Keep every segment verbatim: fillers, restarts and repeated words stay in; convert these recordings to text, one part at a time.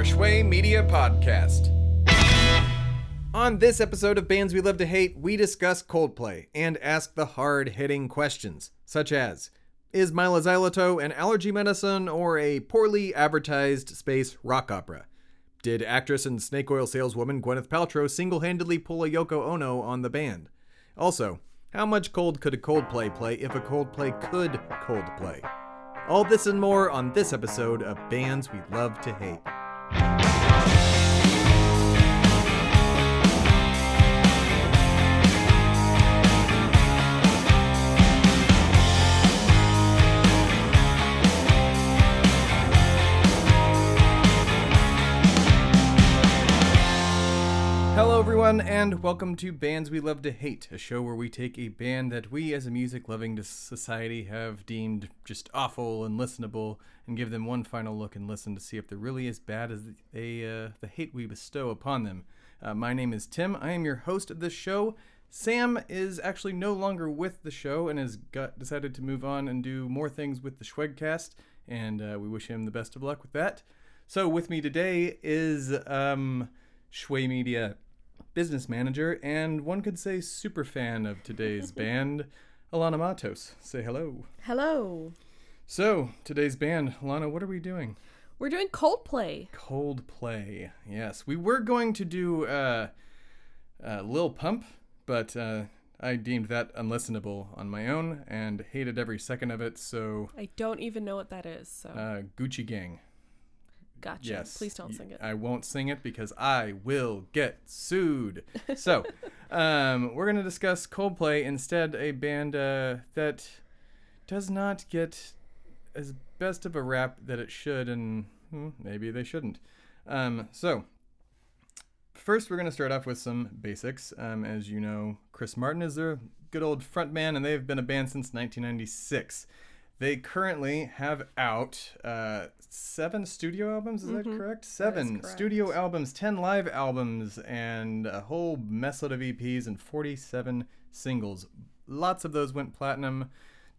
for a Shway Media podcast. On this episode of Bands We Love to Hate, we discuss Coldplay and ask the hard-hitting questions, such as, is Mylo Xyloto an allergy medicine or a poorly advertised space rock opera? Did actress and snake oil saleswoman Gwyneth Paltrow single-handedly pull a Yoko Ono on the band? Also, how much cold could a Coldplay play if a Coldplay could Coldplay? All this and more on this episode of Bands We Love to Hate. Hello everyone and welcome to Bands We Love to Hate, a show where we take a band that we as a music-loving society have deemed just awful and listenable and give them one final look and listen to see if they're really as bad as they, uh, the hate we bestow upon them. Uh, my name is Tim. I am your host of this show. Sam is actually no longer with the show and has got, decided to move on and do more things with the Schwagcast, and uh, we wish him the best of luck with that. So with me today is um, Shway Media business manager, and one could say super fan of today's band, Alana Matos. Say hello. Hello. So, today's band, Alana, what are we doing? We're doing Coldplay. Coldplay, yes. We were going to do uh, uh, Lil Pump, but uh, I deemed that unlistenable on my own and hated every second of it, so... I don't even know what that is, so... Uh, Gucci Gang. Gotcha. Yes. Please don't sing it. I won't sing it because I will get sued. So, um, we're going to discuss Coldplay instead, a band uh, that does not get as best of a rap that it should, and hmm, maybe they shouldn't. Um, so, first we're going to start off with some basics. Um, as you know, Chris Martin is their good old frontman, and they've been a band since nineteen ninety-six. They currently have out uh, seven studio albums, is mm-hmm. that correct? Seven that is correct. Studio albums, ten live albums, and a whole messload of E Ps and forty-seven singles. Lots of those went platinum,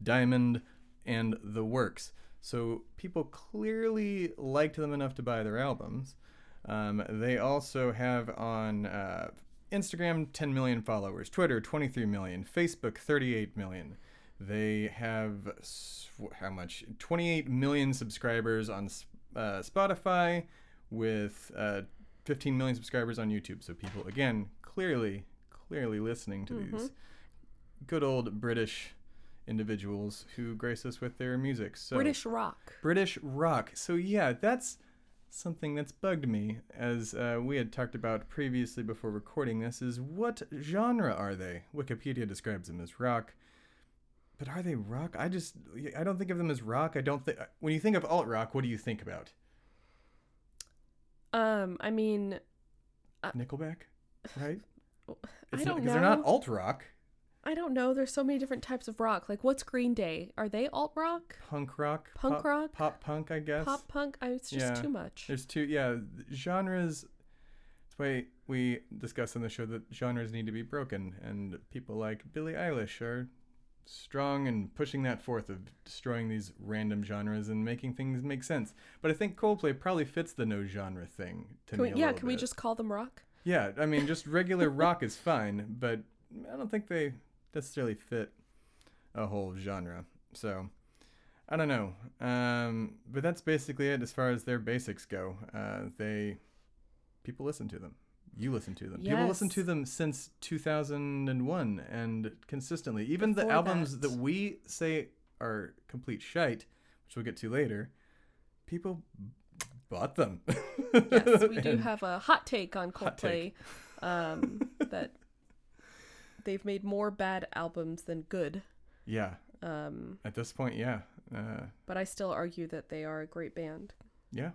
diamond, and the works. So people clearly liked them enough to buy their albums. Um, they also have on uh, Instagram ten million followers, Twitter twenty-three million, Facebook thirty-eight million. They have, how much, twenty-eight million subscribers on uh, Spotify with uh, fifteen million subscribers on YouTube. So people, again, clearly, clearly listening to mm-hmm. these good old British individuals who grace us with their music. So British rock. British rock. So yeah, that's something that's bugged me, as uh, we had talked about previously before recording this, is what genre are they? Wikipedia describes them as rock. But are they rock? I just, I don't think of them as rock. I don't think, when you think of alt rock, what do you think about? Um, I mean. Uh, Nickelback, right? It's I don't not, know. Because they're not alt rock. I don't know. There's so many different types of rock. Like, what's Green Day? Are they alt rock? Punk rock. Punk pop, rock. Pop punk, I guess. Pop punk. I, it's just yeah. too much. There's two, yeah. Genres. That's why we discussed on the show that genres need to be broken. And people like Billie Eilish are strong and pushing that forth of destroying these random genres and making things make sense. But I think Coldplay probably fits the no genre thing to can me we, yeah can bit. We just call them rock. Yeah, I mean, just regular rock is fine, but I don't think they necessarily fit a whole genre, so I don't know. Um but that's basically it as far as their basics go. Uh they people listen to them. You listen to them. Yes. People listen to them since two thousand one and consistently. Even Before the albums that. that we say are complete shite, which we'll get to later, people bought them. Yes, we do have a hot take on Coldplay. Um, that they've made more bad albums than good. Yeah. Um, At this point, yeah. Uh, but I still argue that they are a great band. Yeah.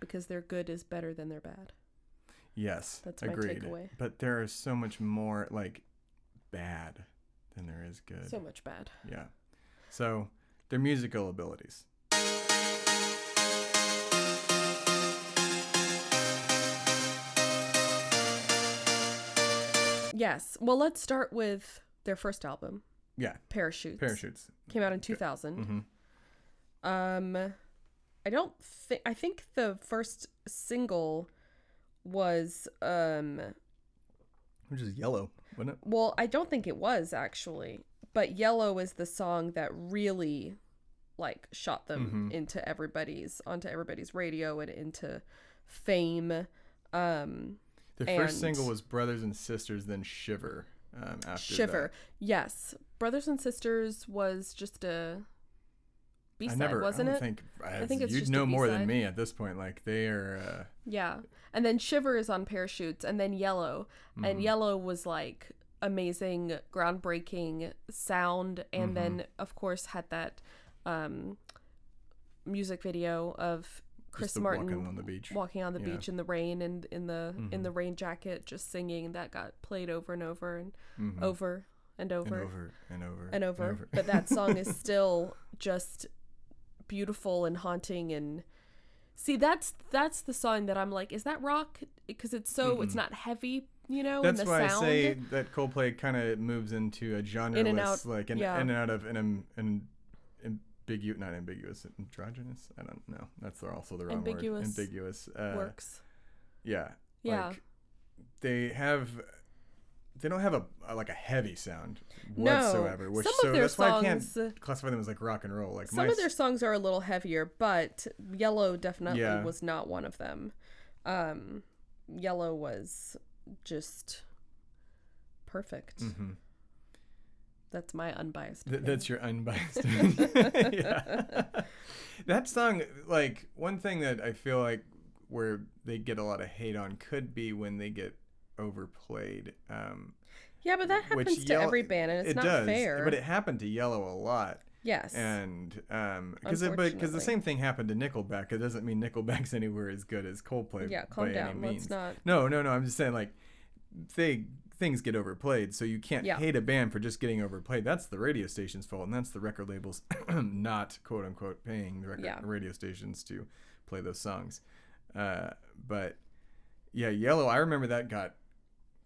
Because their good is better than their bad. Yes, that's my agreed. Takeaway. But there is so much more like bad than there is good. So much bad. Yeah. So their musical abilities. Yes. Well, let's start with their first album. Yeah. Parachutes. Parachutes. Came out in two thousand. Mm-hmm. Um, I don't think, I think the first single was, um, which is Yellow, wasn't it? Well, I don't think it was actually, but Yellow is the song that really like shot them mm-hmm. into everybody's, onto everybody's radio and into fame. Um, Their first single was Brothers and Sisters, then Shiver. Um, after Shiver, that. Yes. Brothers and Sisters was just a B-side, never, wasn't I it? Think, I, I think it's you'd just know a more than me at this point. Like they are. Uh... Yeah, and then Shiver is on Parachutes, and then Yellow, mm-hmm. and Yellow was like amazing, groundbreaking sound, and mm-hmm. then of course had that um, music video of Chris Martin walking on the beach, walking on the yeah. beach in the rain and in the mm-hmm. in the rain jacket, just singing. That got played over and over and mm-hmm. over and over and over and over and over. And over. But that song is still just beautiful and haunting. And see, that's that's the song that I'm like, is that rock? Because it's so mm-hmm. it's not heavy, you know. That's in the why sound. I say that Coldplay kind of moves into a genre-less, like an yeah. in and out of and and. and Ambigu- not ambiguous, androgynous. I don't know. That's also the wrong ambiguous word. Ambiguous uh, works. Yeah. Yeah. Like, they have. They don't have a, a like a heavy sound no. whatsoever. Which some so of their that's songs, why I can't classify them as like rock and roll. Like some my, of their songs are a little heavier, but Yellow definitely yeah. was not one of them. Um, Yellow was just perfect. Mm-hmm. That's my unbiased opinion. That's your unbiased opinion. yeah. That song, like, one thing that I feel like where they get a lot of hate on could be when they get overplayed. Um, yeah, but that happens to Yellow, every band, and it's it not does, fair. But it happened to Yellow a lot. Yes. And um, because the same thing happened to Nickelback. It doesn't mean Nickelback's anywhere as good as Coldplay yeah, calm by down. any means. Let's not... No, no, no. I'm just saying, like, they... things get overplayed, so you can't yeah. hate a band for just getting overplayed. That's the radio station's fault, and that's the record labels not quote unquote paying the record, yeah. radio stations to play those songs. Uh, but yeah, Yellow, I remember that got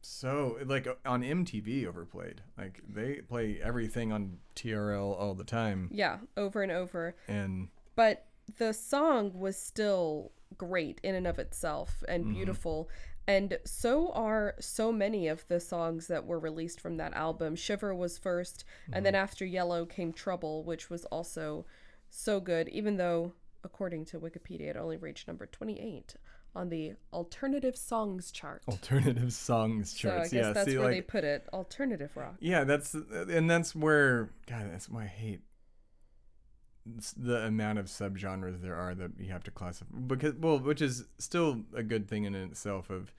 so like on M T V overplayed. Like they play everything on T R L all the time. Yeah, over and over. And but the song was still great in and of itself and mm-hmm. beautiful. And so are so many of the songs that were released from that album. Shiver was first, and mm-hmm. then after Yellow came Trouble, which was also so good, even though, according to Wikipedia, it only reached number twenty-eight on the Alternative Songs chart. Alternative Songs charts, so I guess yeah. that's see, where like, they put it, alternative rock. Yeah, that's and that's where, God, that's why I hate the amount of subgenres there are that you have to classify, because well, which is still a good thing in itself of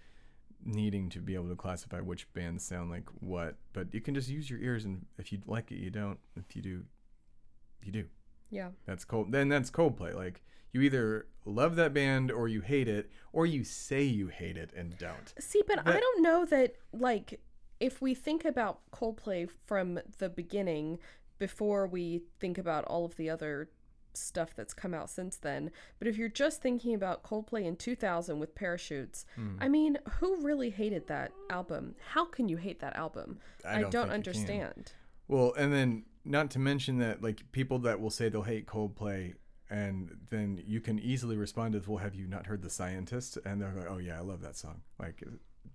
needing to be able to classify which bands sound like what, but you can just use your ears, and if you like it, you don't. If you do, you do. Yeah. That's cold. Then that's Coldplay. Like you either love that band or you hate it, or you say you hate it and don't. See, but, but I don't know that. Like if we think about Coldplay from the beginning, before we think about all of the other stuff that's come out since then. But if you're just thinking about Coldplay in two thousand with Parachutes, mm. I mean, who really hated that album? How can you hate that album? I don't, I don't understand. Well, and then not to mention that, like, people that will say they'll hate Coldplay, and then you can easily respond to, well, have you not heard The Scientist? And they're like, oh, yeah, I love that song. Like,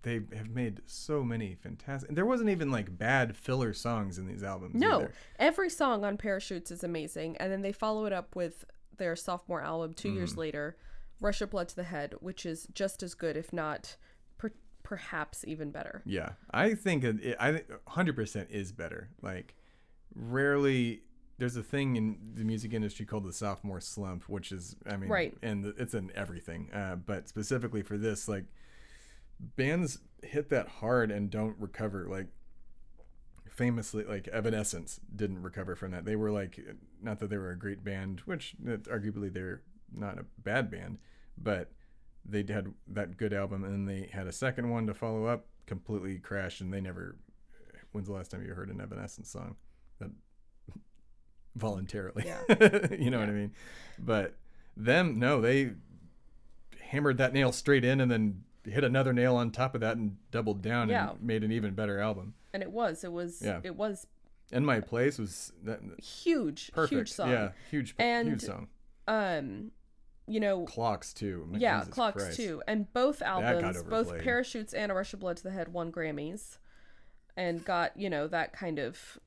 they have made so many fantastic... And there wasn't even, like, bad filler songs in these albums. No. Either. Every song on Parachutes is amazing. And then they follow it up with their sophomore album two mm. years later, Rush of Blood to the Head, which is just as good, if not per- perhaps even better. Yeah. I think it I, one hundred percent is better. Like, rarely... There's a thing in the music industry called the sophomore slump, which is, I mean... Right. And it's in everything. Uh, but specifically for this, like... bands hit that hard and don't recover. Like famously, like Evanescence didn't recover from that. They were like, not that they were a great band, which arguably they're not a bad band, but they had that good album and then they had a second one to follow up, completely crashed, and they never... When's the last time you heard an Evanescence song that voluntarily yeah. you know yeah. what I mean? But them, no, they hammered that nail straight in and then hit another nail on top of that and doubled down yeah. and made an even better album. And it was, it was, yeah. it was. In My Place was that, huge, perfect. huge song. Yeah, huge, and, huge song. Um, you know, clocks too. My yeah, Jesus clocks Christ. too. And both albums, both Parachutes and A Rush of Blood to the Head, won Grammys, and got, you know, that kind of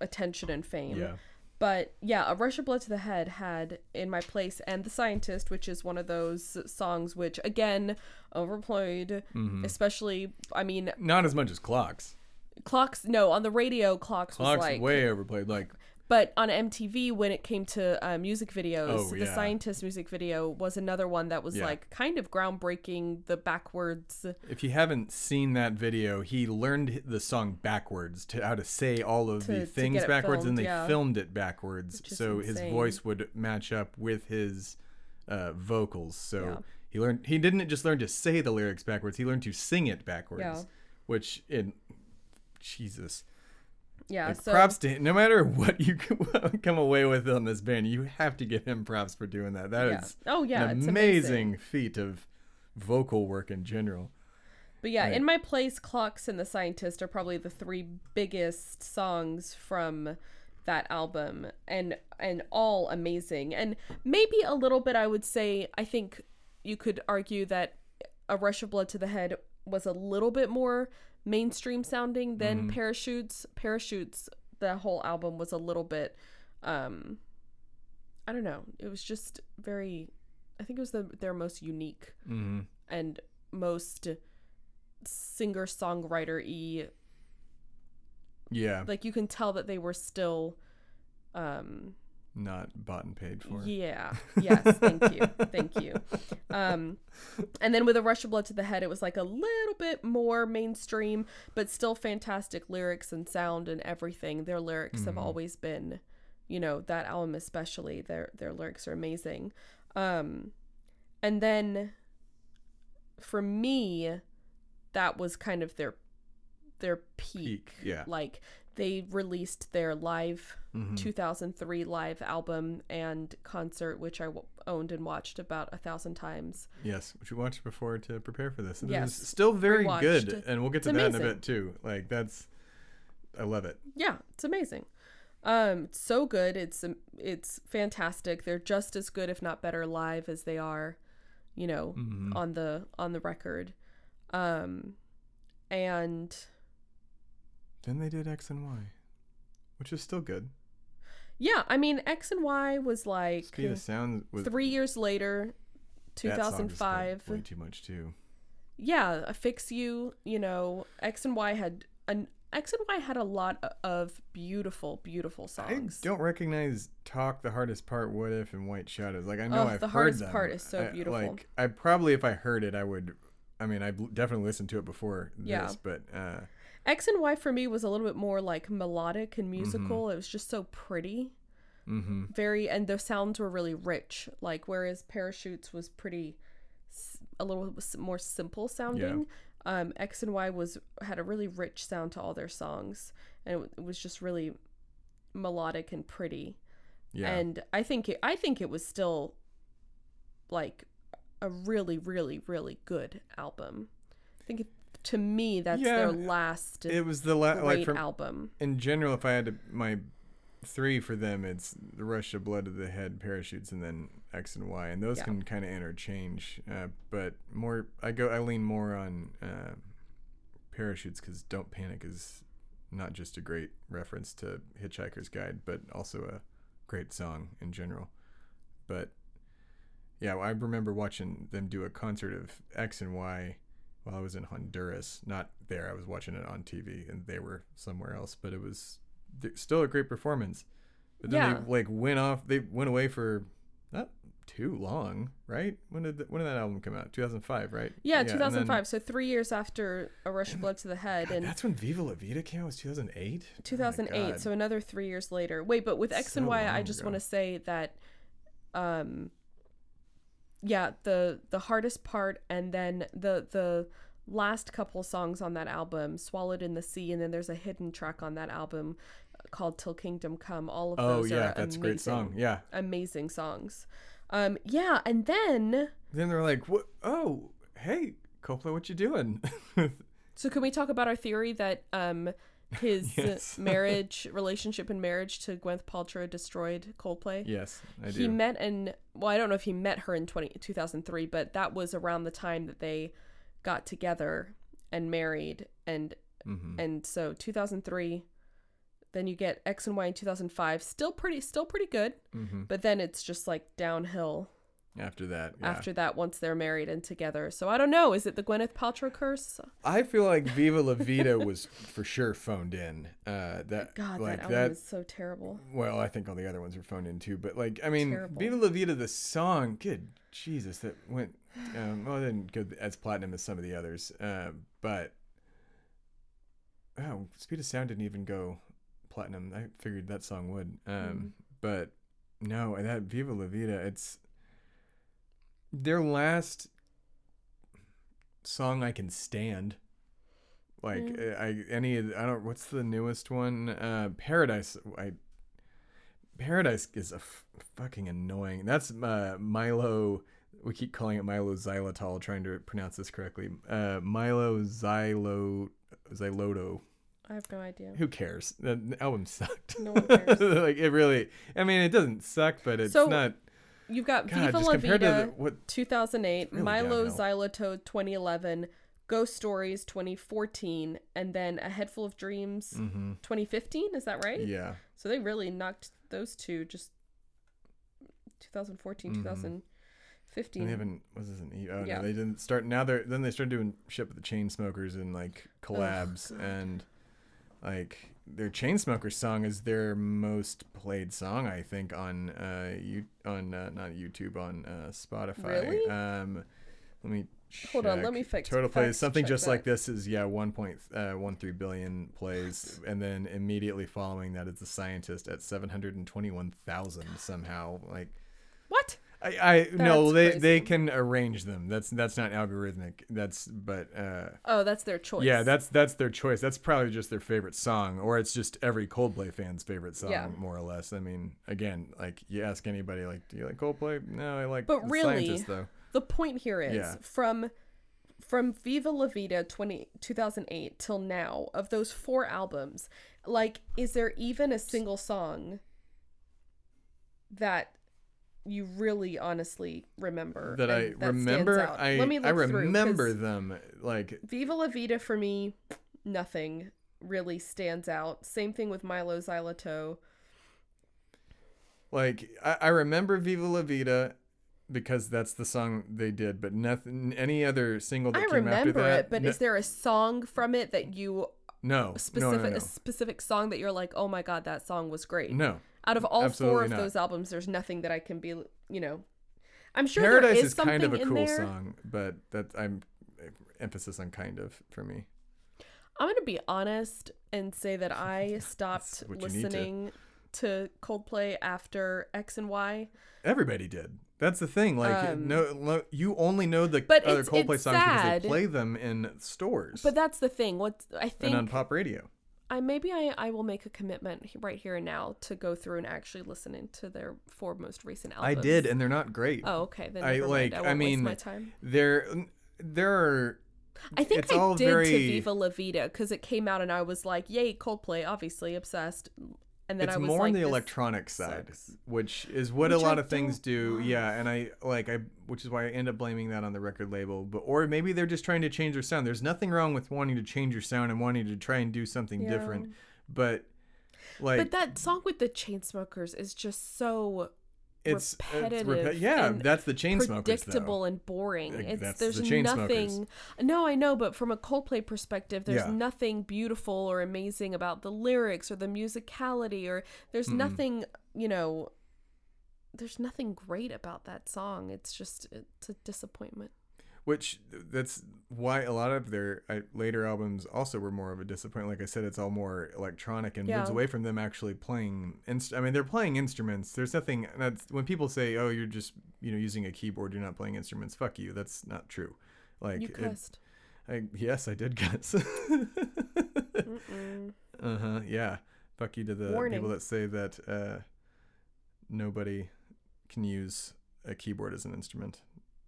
attention and fame. Yeah. But yeah, A Rush of Blood to the Head had In My Place and The Scientist, which is one of those songs which, again, overplayed, mm-hmm. especially, I mean... Not as much as Clocks. Clocks, no, on the radio, Clocks, Clocks was like... Clocks way overplayed, like... But on M T V, when it came to uh, music videos, oh, yeah. The Scientist music video was another one that was yeah. like kind of groundbreaking, the backwards. If you haven't seen that video, he learned the song backwards, to how to say all of to, the things backwards, filmed, and they yeah. filmed it backwards. So insane. His voice would match up with his uh, vocals. So yeah. he learned, he didn't just learn to say the lyrics backwards. He learned to sing it backwards, yeah. which in Jesus. Yeah, like, so props to him. No matter what you come away with on this band, you have to give him props for doing that. That yeah. is oh, yeah, an amazing, amazing feat of vocal work in general. But yeah, right. In My Place, Clocks, and The Scientist are probably the three biggest songs from that album, and and all amazing. And maybe a little bit, I would say, I think you could argue that A Rush of Blood to the Head was a little bit more mainstream sounding than mm. Parachutes. Parachutes, the whole album was a little bit, um, I don't know. It was just very, I think it was the, their most unique mm. and most singer-songwriter-y. Yeah. Like, you can tell that they were still... Um, not bought and paid for. Yeah. Yes. Thank you. Thank you. Um, and then with A Rush of Blood to the Head, it was like a little bit more mainstream, but still fantastic lyrics and sound and everything. Their lyrics mm-hmm. have always been, you know, that album especially, their their lyrics are amazing. Um, and then for me, that was kind of their their peak. peak yeah. Like, they released their live mm-hmm. two thousand three live album and concert, which I w- owned and watched about a thousand times. Yes, which we watched before to prepare for this. And yes. It was still very Rewatched. good, and we'll get to it's that amazing. in a bit too. Like, that's, I love it. Yeah, it's amazing. Um, it's so good. It's it's fantastic. They're just as good, if not better, live as they are, you know, mm-hmm. on the on the record. Um, and. Then they did X and Y, which is still good. Yeah, I mean, X and Y was like Speed of Sound was, three years later, two thousand five. Way too much too. Yeah, A Fix You. You know, X and Y had an X and Y had a lot of beautiful, beautiful songs. I don't recognize "Talk," "The Hardest Part," "What If," and "White Shadows." Like, I know oh, I've heard them. The hardest part is so I, beautiful. Like, I probably, if I heard it, I would. I mean, I definitely listened to it before this, yeah. but. Uh, X and Y for me was a little bit more like melodic and musical. Mm-hmm. It was just so pretty. Mm-hmm. Very, and the sounds were really rich. Like, whereas Parachutes was pretty, a little more simple sounding. Yeah. Um, X and Y was had a really rich sound to all their songs. And it, it was just really melodic and pretty. Yeah. And I think it, I think it was still like a really, really, really good album. I think it, to me, that's yeah, their last it was the la- great like from, album. In general, if I had to, my three for them, it's The Rush of Blood to the Head, Parachutes, and then X and Y, and those yeah. can kind of interchange. Uh, but more, I go, I lean more on uh, Parachutes because "Don't Panic" is not just a great reference to Hitchhiker's Guide, but also a great song in general. But yeah, I remember watching them do a concert of X and Y. Well, I was in Honduras, not there. I was watching it on T V, and they were somewhere else. But it was still a great performance. But then yeah. they like went off. They went away for not too long, right? When did the, when did that album come out? two thousand five, right? Yeah, yeah two thousand five. Then, so three years after A Rush of Blood to the Head, God, and that's when Viva La Vida came out. Was two thousand eight? two thousand eight. Oh, so another three years later. Wait, but with X so and Y, I just want to say that, um. Yeah, the the hardest part, and then the the last couple songs on that album, "Swallowed in the Sea," and then there's a hidden track on that album called "Till Kingdom Come." All of those oh, yeah, are that's amazing, a great song. Yeah, amazing songs. Um, yeah, and then then they're like, "What? Oh, hey, Coldplay, what you doing?" So can we talk about our theory that um his yes. marriage relationship and marriage to Gwyneth Paltrow destroyed Coldplay. Yes, I do. He met and well, I don't know if he met her in twenty, two thousand three, but that was around the time that they got together and married, and mm-hmm. and so two thousand three. Then you get X and Y in two thousand five, still pretty, still pretty good, mm-hmm. but then it's just like downhill. After that, yeah. After that, once they're married and together. So I don't know. Is it the Gwyneth Paltrow curse? I feel like Viva La Vida was for sure phoned in. Uh, that God, like, that album that, is so terrible. Well, I think all the other ones were phoned in too. But like, I mean, terrible. Viva La Vida, the song, good Jesus, that went, um, well, it didn't go as platinum as some of the others. Uh, but, oh, Speed of Sound didn't even go platinum. I figured that song would. Um, mm-hmm. But no, that Viva La Vida, it's, their last song I can stand, like mm. I any I don't what's the newest one? Uh, Paradise. I Paradise is a f- fucking annoying. That's uh, Mylo. We keep calling it Mylo Xyloto, trying to pronounce this correctly. Uh, Mylo Xylo Xyloto. I have no idea. Who cares? The, the album sucked. No one cares. Like it really. I mean, it doesn't suck, but it's so, not. You've got God, Viva La Vida, the, what, two thousand eight, really Mylo Xyloto, twenty eleven, Ghost Stories, twenty fourteen, and then A Head Full of Dreams, mm-hmm. twenty fifteen. Is that right? Yeah. So they really knocked those two just twenty fourteen, mm-hmm. twenty fifteen. And they haven't, was this an E? Oh, yeah. No, they didn't start. Now they're, then they started doing shit with the Chainsmokers and like collabs, oh, and like their Chainsmokers song is their most played song, I think, on uh you on uh, not YouTube, on uh, Spotify. Really? Um, let me check. Hold on, let me fix. Total plays. Something just that. Like this is yeah, one point uh, one three billion plays, what? And then immediately following that is The Scientist at seven hundred and twenty one thousand somehow. Like what? I, I no they crazy. They can arrange them. That's that's not algorithmic. That's but uh, oh that's their choice. Yeah, that's that's their choice. That's probably just their favorite song, or it's just every Coldplay fan's favorite song, yeah. More or less. I mean, again, like you ask anybody, like, do you like Coldplay? No, I like. But the really, Scientist, though. The point here is yeah. from from Viva La Vida twenty, two thousand eight till now, of those four albums, like, is there even a single song that you really honestly remember that I that remember I, Let me look I remember through, them like Viva La Vida for me, nothing really stands out. Same thing with Mylo Xyloto. Like I, I remember Viva La Vida because that's the song they did, but nothing any other single that I came after that. I remember it, but no, is there a song from it that you no specific no, no, no. a specific song that you're like, oh my god, that song was great? No. Out of all Absolutely four of not. Those albums, there's nothing that I can be, you know, I'm sure Paradise there is, is something kind of a in cool there. Song, but that I'm emphasis on kind of for me. I'm going to be honest and say that I stopped listening to. to Coldplay after X and Y. Everybody did. That's the thing. Like, um, no, no, you only know the other it's, Coldplay it's songs sad. Because they play them in stores. But that's the thing. What I think. And on pop radio. I maybe I, I will make a commitment right here and now to go through and actually listen to their four most recent albums. I did, and they're not great. Oh, okay. Then I like. I, won't I mean, waste my time. there, there are. I think it's I all did very... to Viva La Vida because it came out, and I was like, "Yay, Coldplay!" Obviously obsessed. And then it's I was more like, on the electronic side, sucks. Which is what which a lot I of things do. Want. Yeah, and I like I, which is why I end up blaming that on the record label. But or maybe they're just trying to change their sound. There's nothing wrong with wanting to change your sound and wanting to try and do something yeah. different. But like, but that song with the Chainsmokers is just so it's repetitive. It's repe- yeah, and that's the Chainsmokers. Predictable though. And boring. It's that's there's the nothing. No, I know, but from a Coldplay perspective, there's yeah. nothing beautiful or amazing about the lyrics or the musicality, or there's mm-hmm. nothing, you know, there's nothing great about that song. It's just it's a disappointment. Which that's why a lot of their I, later albums also were more of a disappointment. Like I said, it's all more electronic and yeah. moves away from them actually playing. Inst- I mean, they're playing instruments. There's nothing that's when people say, "Oh, you're just you know using a keyboard. You're not playing instruments." Fuck you. That's not true. Like you cussed. It, I, yes, I did cuss. uh huh. Yeah. Fuck you to the Warning. People that say that uh, nobody can use a keyboard as an instrument.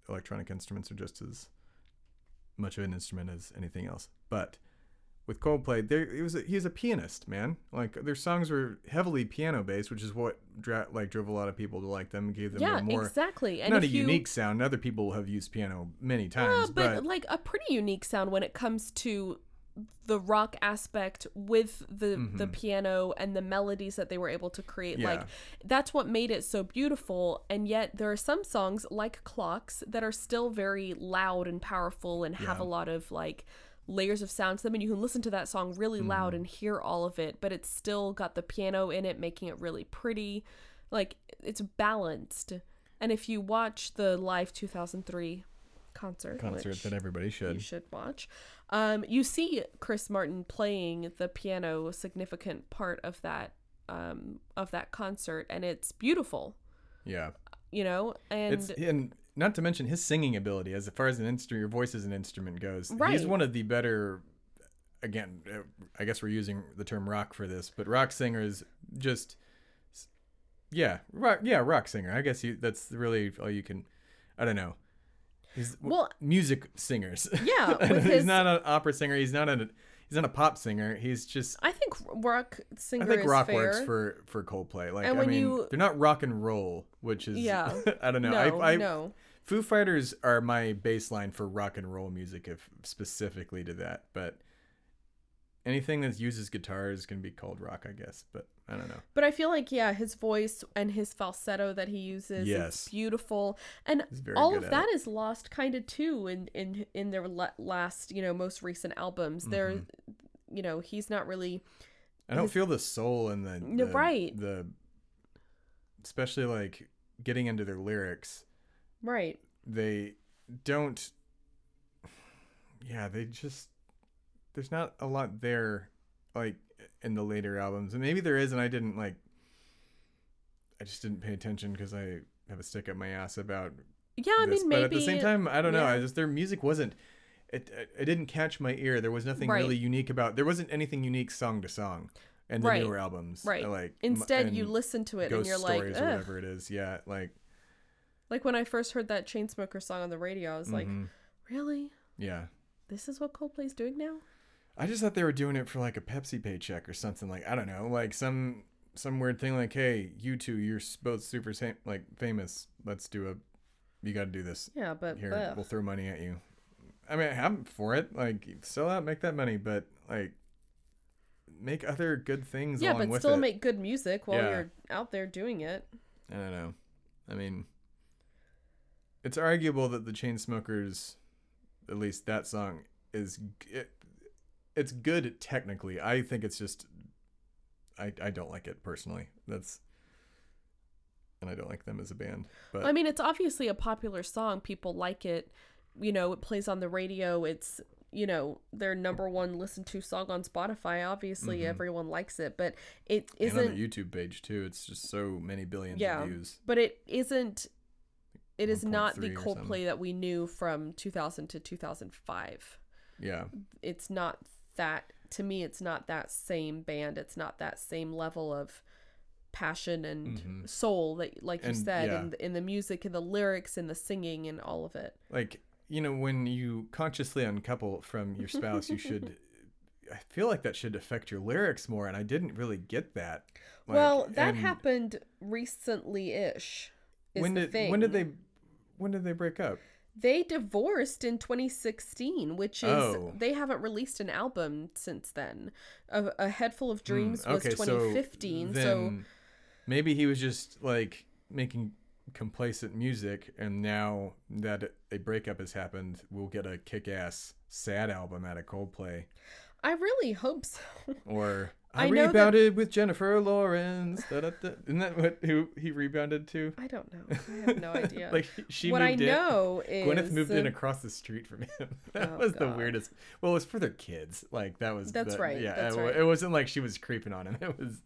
Electronic instruments are just as much of an instrument as anything else. But with Coldplay, there it was. A, he's a pianist, man. Like, their songs were heavily piano based, which is what dra- like drove a lot of people to like them, and gave them yeah, a more exactly and not a you, unique sound. Other people have used piano many times, yeah, but, but like a pretty unique sound when it comes to the rock aspect with the mm-hmm. the piano and the melodies that they were able to create. Yeah. Like, that's what made it so beautiful. And yet there are some songs like Clocks that are still very loud and powerful and yeah. have a lot of like layers of sound to them, and you can listen to that song really mm. loud and hear all of it, but it's still got the piano in it, making it really pretty. Like, it's balanced. And if you watch the live two thousand three concert concert that everybody should you should watch, um you see Chris Martin playing the piano, a significant part of that um of that concert, and it's beautiful. Yeah, you know, and it's and not to mention his singing ability, as far as an instrument, your voice as an instrument goes. Right. He's one of the better, again, I guess we're using the term rock for this, but rock singers just, yeah, rock, yeah, rock singer. I guess you, that's really all you can, I don't know. He's well, music singers. Yeah. With he's his, not an opera singer. He's not a, he's not a pop singer. He's just. I think rock singer is fair. I think rock fair. works for, for Coldplay. Like, I mean, you, they're not rock and roll, which is, yeah, I don't know. No, I, I, no. Foo Fighters are my baseline for rock and roll music, if specifically to that. But anything that uses guitars can be called rock, I guess. But I don't know. But I feel like, yeah, his voice and his falsetto that he uses yes. is beautiful. And all of that it. is lost kind of too in, in, in their last, you know, most recent albums. Mm-hmm. They're, you know, he's not really. I don't his, feel the soul in the, the. Right. The. Especially like getting into their lyrics. Right. They don't. Yeah, they just. There's not a lot there, like, in the later albums. And maybe there is, and I didn't, like, I just didn't pay attention because I have a stick up my ass about yeah, I this. mean, maybe. But at the same time, I don't yeah. know. I just, their music wasn't, it, it, it didn't catch my ear. There was nothing right. really unique about, there wasn't anything unique song to song in the right. newer albums. Right. Like, instead, you listen to it Ghost and you're like, Stories or whatever it is. Yeah, like. Like, when I first heard that Chainsmokers song on the radio, I was mm-hmm. like, really? Yeah. This is what Coldplay's doing now? I just thought they were doing it for like a Pepsi paycheck or something, like, I don't know, like some some weird thing like, hey, you two, you're both super sam- like famous. Let's do a, you got to do this. Yeah, but here ugh. we'll throw money at you. I mean, I'm for it. Like, sell out, make that money, but like, make other good things. Yeah, along but with still it. Make good music while yeah. you're out there doing it. I don't know. I mean, it's arguable that the Chainsmokers, at least that song, is. It, It's good technically. I think it's just, I, I don't like it personally. That's, and I don't like them as a band. But I mean, it's obviously a popular song. People like it. You know, it plays on the radio. It's, you know, their number one listened to song on Spotify. Obviously, mm-hmm. everyone likes it, but it isn't. And on the YouTube page too. It's just so many billions yeah, of views. But it isn't. It is not the Coldplay that we knew from two thousand to two thousand five. Yeah, it's not. That to me, it's not that same band. It's not that same level of passion and mm-hmm. soul that, like and, you said, yeah. in, the, in the music and the lyrics and the singing and all of it. Like, you know, when you consciously uncouple from your spouse, you should. I feel like that should affect your lyrics more, and I didn't really get that. Like, well, that and, happened recently-ish. Is when did the thing. when did they when did they break up? They divorced in twenty sixteen, which is oh. they haven't released an album since then. A, a Head Full of Dreams mm, okay, was twenty fifteen. So, so maybe he was just like making complacent music, and now that a breakup has happened, we'll get a kick-ass sad album out of Coldplay. I really hope so. Or I, I rebounded that... with Jennifer Lawrence. Da, da, da. Isn't that what who he rebounded to? I don't know. I have no idea. Like she what moved I in. know is Gwyneth moved in across the street from him. That oh, was God. the weirdest. Well, it was for their kids. Like that was. That's the, right. Yeah, that's it, right. It wasn't like she was creeping on him. It was,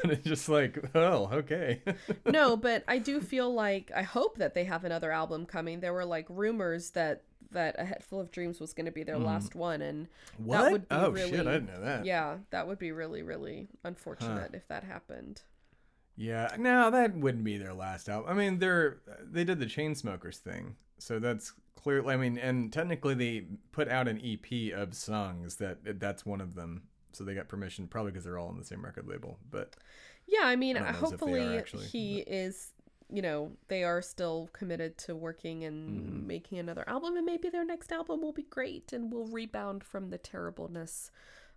but it's just like, oh, okay. No, but I do feel like I hope that they have another album coming. There were like rumors that. that A Head Full of Dreams was going to be their mm. last one, and what? that would be oh, really, shit, I didn't know that. Yeah, that would be really, really unfortunate huh. if that happened. Yeah, no, that wouldn't be their last album. I mean, they're they did the Chainsmokers thing, so that's clearly. I mean, and technically they put out an E P of songs that that's one of them. So they got permission, probably because they're all on the same record label. But yeah, I mean, I hopefully actually, he but. is. You know, they are still committed to working and mm-hmm. making another album, and maybe their next album will be great and will rebound from the terribleness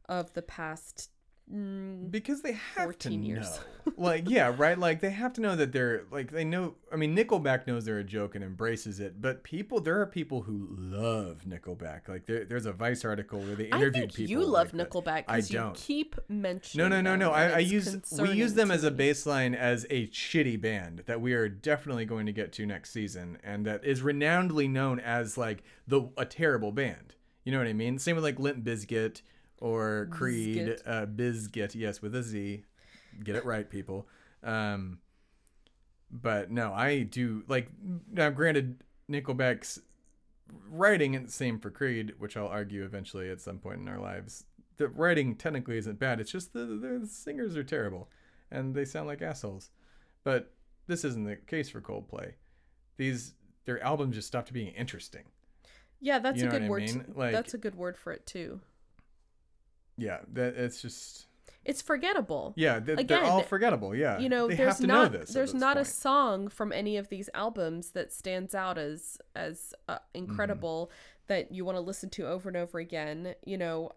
of the past mm, because they have fourteen to years. Know. Like, yeah, right? Like, they have to know that they're, like, they know, I mean, Nickelback knows they're a joke and embraces it, but people, there are people who love Nickelback. Like, there, there's a Vice article where they interviewed people. I think you love like Nickelback because you keep mentioning No, no, no, no. I, I use, we use them as a baseline as a shitty band that we are definitely going to get to next season, and that is renownedly known as, like, the a terrible band. You know what I mean? Same with, like, Limp Bizkit. Or Creed, Bizkit. Uh, Bizkit, yes, with a Z. Get it right, people. Um, but no, I do, like, now granted, Nickelback's writing, and same for Creed, which I'll argue eventually at some point in our lives, the writing technically isn't bad. It's just the, the singers are terrible, and they sound like assholes. But this isn't the case for Coldplay. These, their albums just stopped being interesting. Yeah, that's you know a good word. I mean? Like, that's a good word for it, too. Yeah, that it's just it's forgettable. Yeah, they're, Again, they're all forgettable. Yeah, you know, they there's have to not know this there's this not point. a song from any of these albums that stands out as as uh, incredible mm-hmm. that you want to listen to over and over again. You know,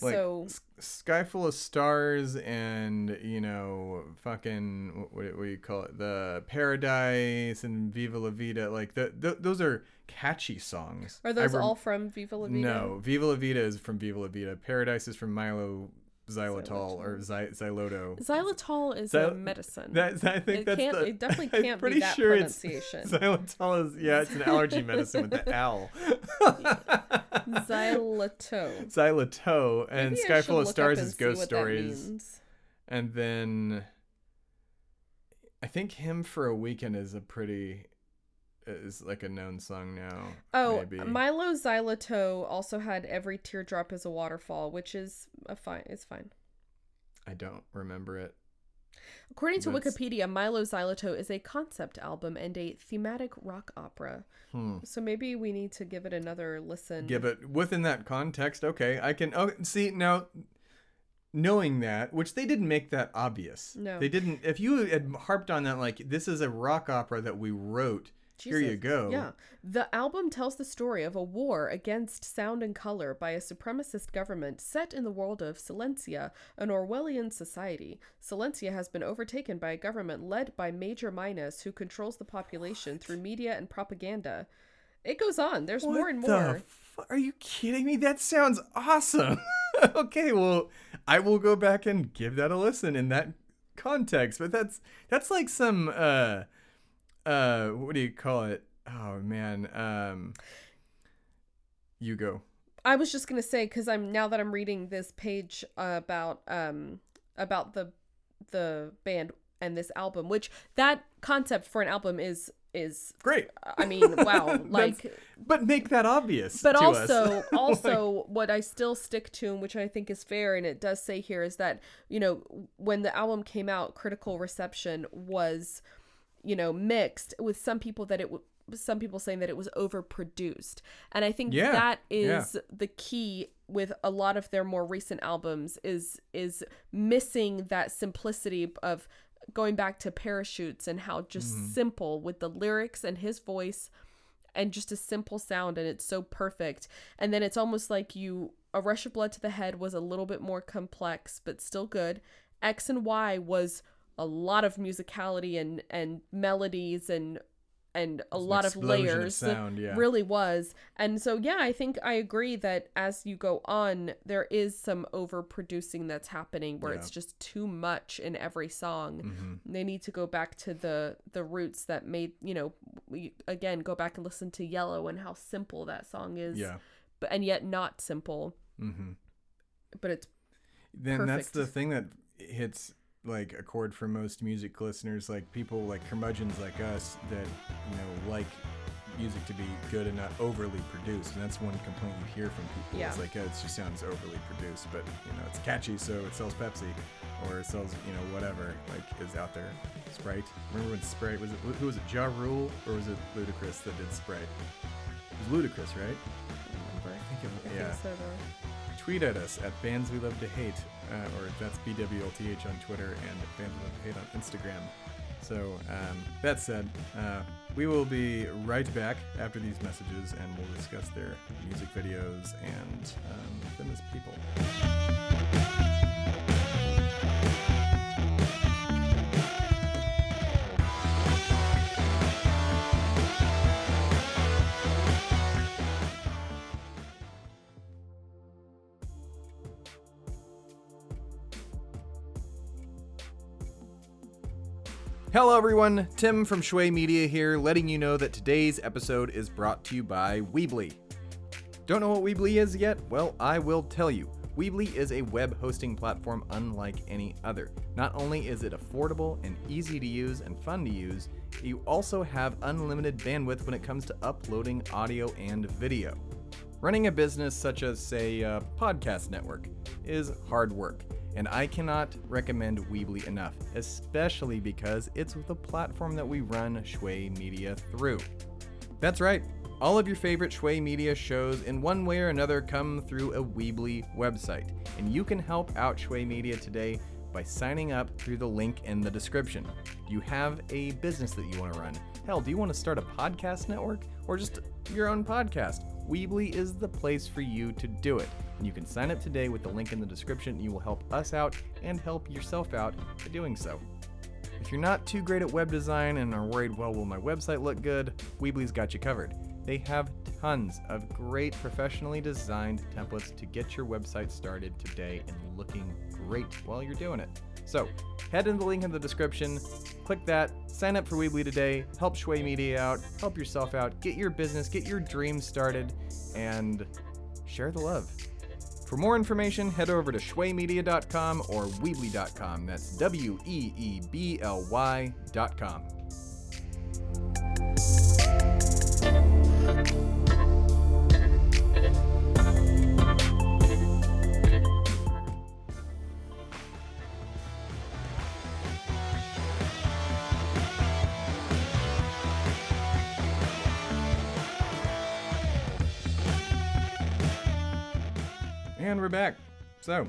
like, so Sky Full of Stars and you know fucking what, what do you call it the Paradise and Viva La Vida like the, the those are. Catchy songs. Are those rem- all from Viva La Vida? No, Viva La Vida is from Viva La Vida. Paradise is from Mylo Xyloto or Zy- Xyloto. Xylitol is Xyl- a medicine. That, I think it that's can't, the, it definitely can't be that sure pronunciation. Xylitol is yeah, it's an allergy medicine with the owl. Xyloto. Xyloto and Sky Full of Stars is Ghost Stories. And then I think Him for a Weekend is a pretty is like a known song now. Oh, maybe. Mylo Xyloto also had Every Teardrop is a Waterfall, which is a fine. It's fine. I don't remember it. According to That's... Wikipedia, Mylo Xyloto is a concept album and a thematic rock opera. Hmm. So maybe we need to give it another listen. Give it within that context. Okay, I can. Oh, see now. Knowing that, which they didn't make that obvious. No, they didn't. If you had harped on that, like this is a rock opera that we wrote. Jesus. Here you go. Yeah. The album tells the story of a war against sound and color by a supremacist government set in the world of Silencia, an Orwellian society. Silencia has been overtaken by a government led by Major Minus, who controls the population what? through media and propaganda. It goes on. There's what more and more. Fu- are you kidding me? That sounds awesome. Okay, well, I will go back and give that a listen in that context. But that's that's like some... uh Uh, what do you call it? Oh man, um, you go. I was just gonna say because I'm now that I'm reading this page uh, about um about the the band and this album, which that concept for an album is is great. I mean, wow, like. But make that obvious. But to also, us. also like, what I still stick to, and which I think is fair, and it does say here is that you know when the album came out, critical reception was. You know, mixed with some people that it w- some people saying that it was overproduced. And I think yeah, that is yeah. the key with a lot of their more recent albums is is missing that simplicity of going back to Parachutes and how just mm-hmm. simple with the lyrics and his voice and just a simple sound. And it's so perfect. And then it's almost like you A Rush of Blood to the Head was a little bit more complex, but still good. X and Y was a lot of musicality and, and melodies and and a lot of layers. Of sound, yeah. It really was. And so, yeah, I think I agree that as you go on, there is some overproducing that's happening where yeah. it's just too much in every song. Mm-hmm. They need to go back to the, the roots that made, you know, we, again, go back and listen to Yellow and how simple that song is. Yeah. But, and yet not simple. Mm-hmm. But it's Then perfect. That's the thing that hits... like a chord for most music listeners, like people like curmudgeons like us that you know like music to be good and not overly produced, and that's one complaint you hear from people. Yeah. It's like oh, it just sounds overly produced, but you know it's catchy, so it sells Pepsi. or sells, you know, whatever, like, is out there. Sprite. Remember when Sprite was it? Who was it? Ja Rule or was it Ludacris that did Sprite? It was Ludacris, right? I think it was. I yeah. Think so, tweet at us at BandsWeLoveToHate, uh, or that's B W L T H on Twitter and BandsWeLoveToHate on Instagram. So um, that said, uh, we will be right back after these messages, and we'll discuss their music videos and um, them as people. Hello everyone, Tim from Shway Media here, letting you know that today's episode is brought to you by Weebly. Don't know what Weebly is yet? Well, I will tell you. Weebly is a web hosting platform unlike any other. Not only is it affordable and easy to use and fun to use, you also have unlimited bandwidth when it comes to uploading audio and video. Running a business such as, say, a podcast network is hard work. And I cannot recommend Weebly enough, especially because it's the platform that we run Shway Media through. That's right, all of your favorite Shway Media shows in one way or another come through a Weebly website, and you can help out Shway Media today by signing up through the link in the description. Do you have a business that you want to run? Hell, do you want to start a podcast network or just your own podcast? Weebly is the place for you to do it. And you can sign up today with the link in the description. You will help us out and help yourself out by doing so. If you're not too great at web design and are worried, well, will my website look good? Weebly's got you covered. They have tons of great professionally designed templates to get your website started today and looking great while you're doing it. So head in the link in the description, click that, sign up for Weebly today, help Shway Media out, help yourself out, get your business, get your dreams started, and share the love. For more information, head over to shway media dot com or weebly dot com. That's W E E B L Y dot com. And we're back. So,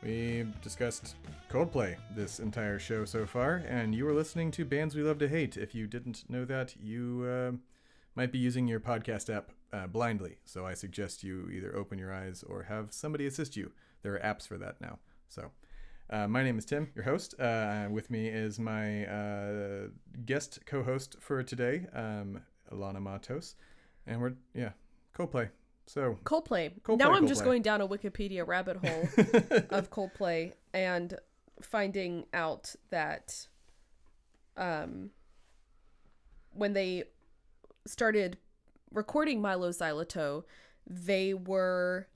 we've discussed Coldplay this entire show so far, and you were listening to Bands We Love to Hate. If you didn't know that, you uh, might be using your podcast app uh, blindly. So I suggest you either open your eyes or have somebody assist you. There are apps for that now. So, uh, my name is Tim, your host. Uh, with me is my uh, guest co-host for today, um, Alana Matos. And we're, yeah, Coldplay. So Coldplay. Coldplay now I'm Coldplay. Just going down a Wikipedia rabbit hole of Coldplay and finding out that um, when they started recording Mylo Xyloto, they were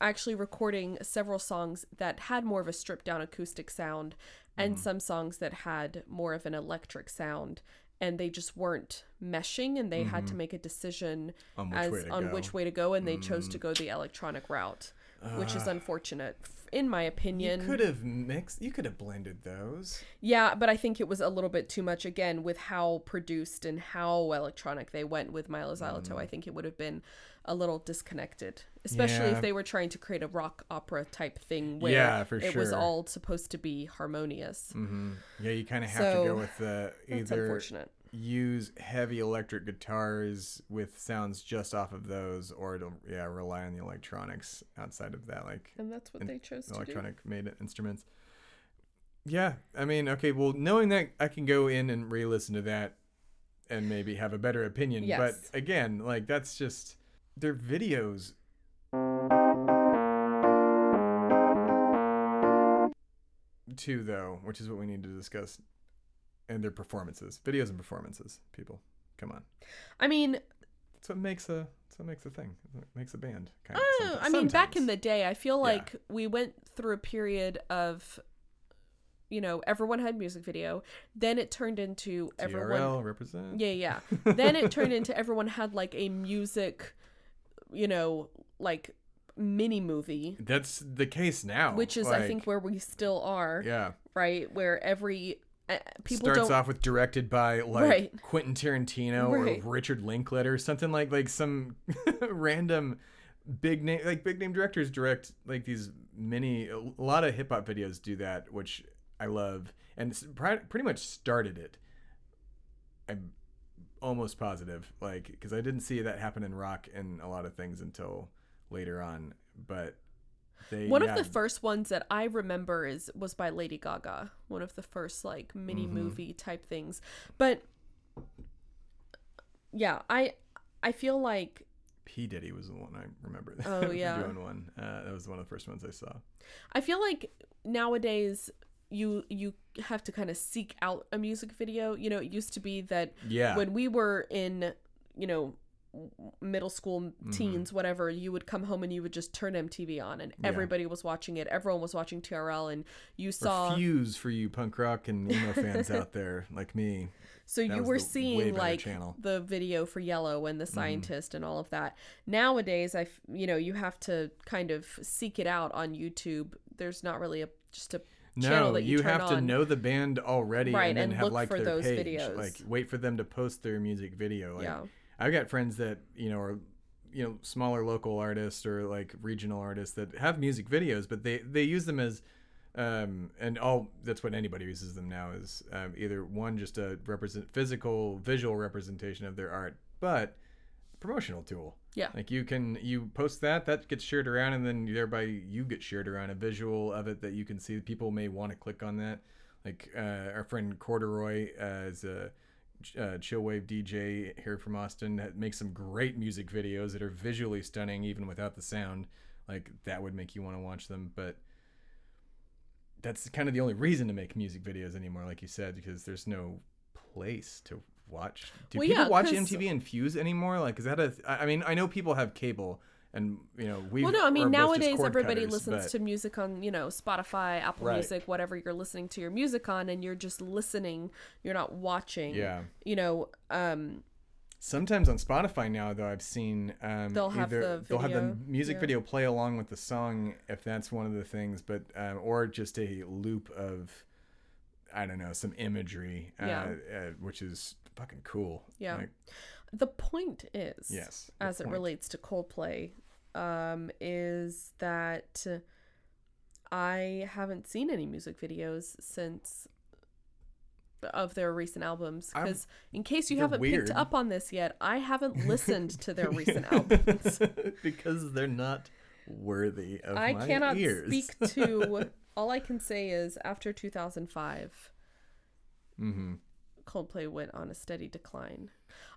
actually recording several songs that had more of a stripped down acoustic sound and mm. some songs that had more of an electric sound. And they just weren't meshing, and they mm-hmm. had to make a decision on which, as, way, to on which way to go. And mm. they chose to go the electronic route, uh, which is unfortunate, in my opinion. You could have mixed, you could have blended those. Yeah, but I think it was a little bit too much, again, with how produced and how electronic they went with Mylo Xyloto. Mm. I think it would have been a little disconnected, especially yeah. if they were trying to create a rock opera type thing where yeah, for it sure. was all supposed to be harmonious. Mm-hmm. Yeah, you kind of have so, to go with the either use heavy electric guitars with sounds just off of those, or it'll yeah rely on the electronics outside of that. Like, and that's what in- they chose to electronic do. Electronic made instruments. Yeah, I mean, okay, well, knowing that, I can go in and re-listen to that and maybe have a better opinion. Yes. But again, like, that's just. Their videos. Too, though, which is what we need to discuss. And their performances. Videos and performances, people. Come on. I mean. That's what makes a, that's what makes a thing. It makes a band. Kind of, I, know, I mean, sometimes. Back in the day, I feel like yeah. we went through a period of, you know, everyone had music video. Then it turned into T R L, everyone. Represent. Yeah, yeah. Then it turned into everyone had like a music, you know, like mini movie. That's the case now. Which is, like, I think, where we still are. Yeah. Right? Where every... Uh, people starts don't... off with directed by, like, right. Quentin Tarantino right. or Richard Linklater. Something like, like some random... Big name, like big name directors direct like these mini. A lot of hip hop videos do that, which I love, and it's pretty much started it. I'm almost positive, like, because I didn't see that happen in rock and a lot of things until later on. But they one yeah. of the first ones that I remember is was by Lady Gaga. One of the first like mini mm-hmm. movie type things. But yeah, I I feel like. P. Diddy was the one I remember. Oh, yeah. Doing one. Uh, that was one of the first ones I saw. I feel like nowadays you you have to kind of seek out a music video. You know, it used to be that yeah. when we were in, you know, middle school, teens, mm-hmm. whatever, you would come home and you would just turn M T V on and everybody yeah. was watching it. Everyone was watching T R L and you saw... Or Fuse for you punk rock and emo fans out there like me. So that you were seeing like channel. The video for Yellow and The Scientist mm. and all of that. Nowadays, I, you know, you have to kind of seek it out on YouTube. There's not really a just a no, channel that you, you turn have on. To know the band already right, and then and have like their those page. Videos. Like wait for them to post their music video. Like, yeah. I've got friends that, you know, are, you know, smaller local artists or like regional artists that have music videos, but they, they use them as, um, and all that's what anybody uses them now is um, either one, just a represent physical visual representation of their art, but promotional tool. Yeah. Like you can, you post that, that gets shared around and then thereby you get shared around a visual of it that you can see people may want to click on that. Like uh, our friend Corduroy uh, is a, Uh, chillwave D J here from Austin that makes some great music videos that are visually stunning even without the sound. Like that would make you want to watch them, but that's kind of the only reason to make music videos anymore, like you said, because there's no place to watch. Do well, people yeah, watch M T V and Fuse anymore? Like is that a th- I mean I know people have cable and you know we well no I mean nowadays everybody cutters, listens but... to music on you know Spotify, Apple right. Music, whatever you're listening to your music on, and you're just listening, you're not watching. Yeah, you know um sometimes on Spotify now though I've seen um they'll have, either, the, video, they'll have the music yeah. video play along with the song if that's one of the things, but um or just a loop of I don't know some imagery yeah. uh, uh, which is fucking cool. Yeah, like, the point is yes as it point. Relates to Coldplay um is that I haven't seen any music videos since of their recent albums because in case you haven't weird. Picked up on this yet I haven't listened to their recent albums because they're not worthy of I my cannot ears. Speak to all I can say is after two thousand five mm-hmm Coldplay went on a steady decline.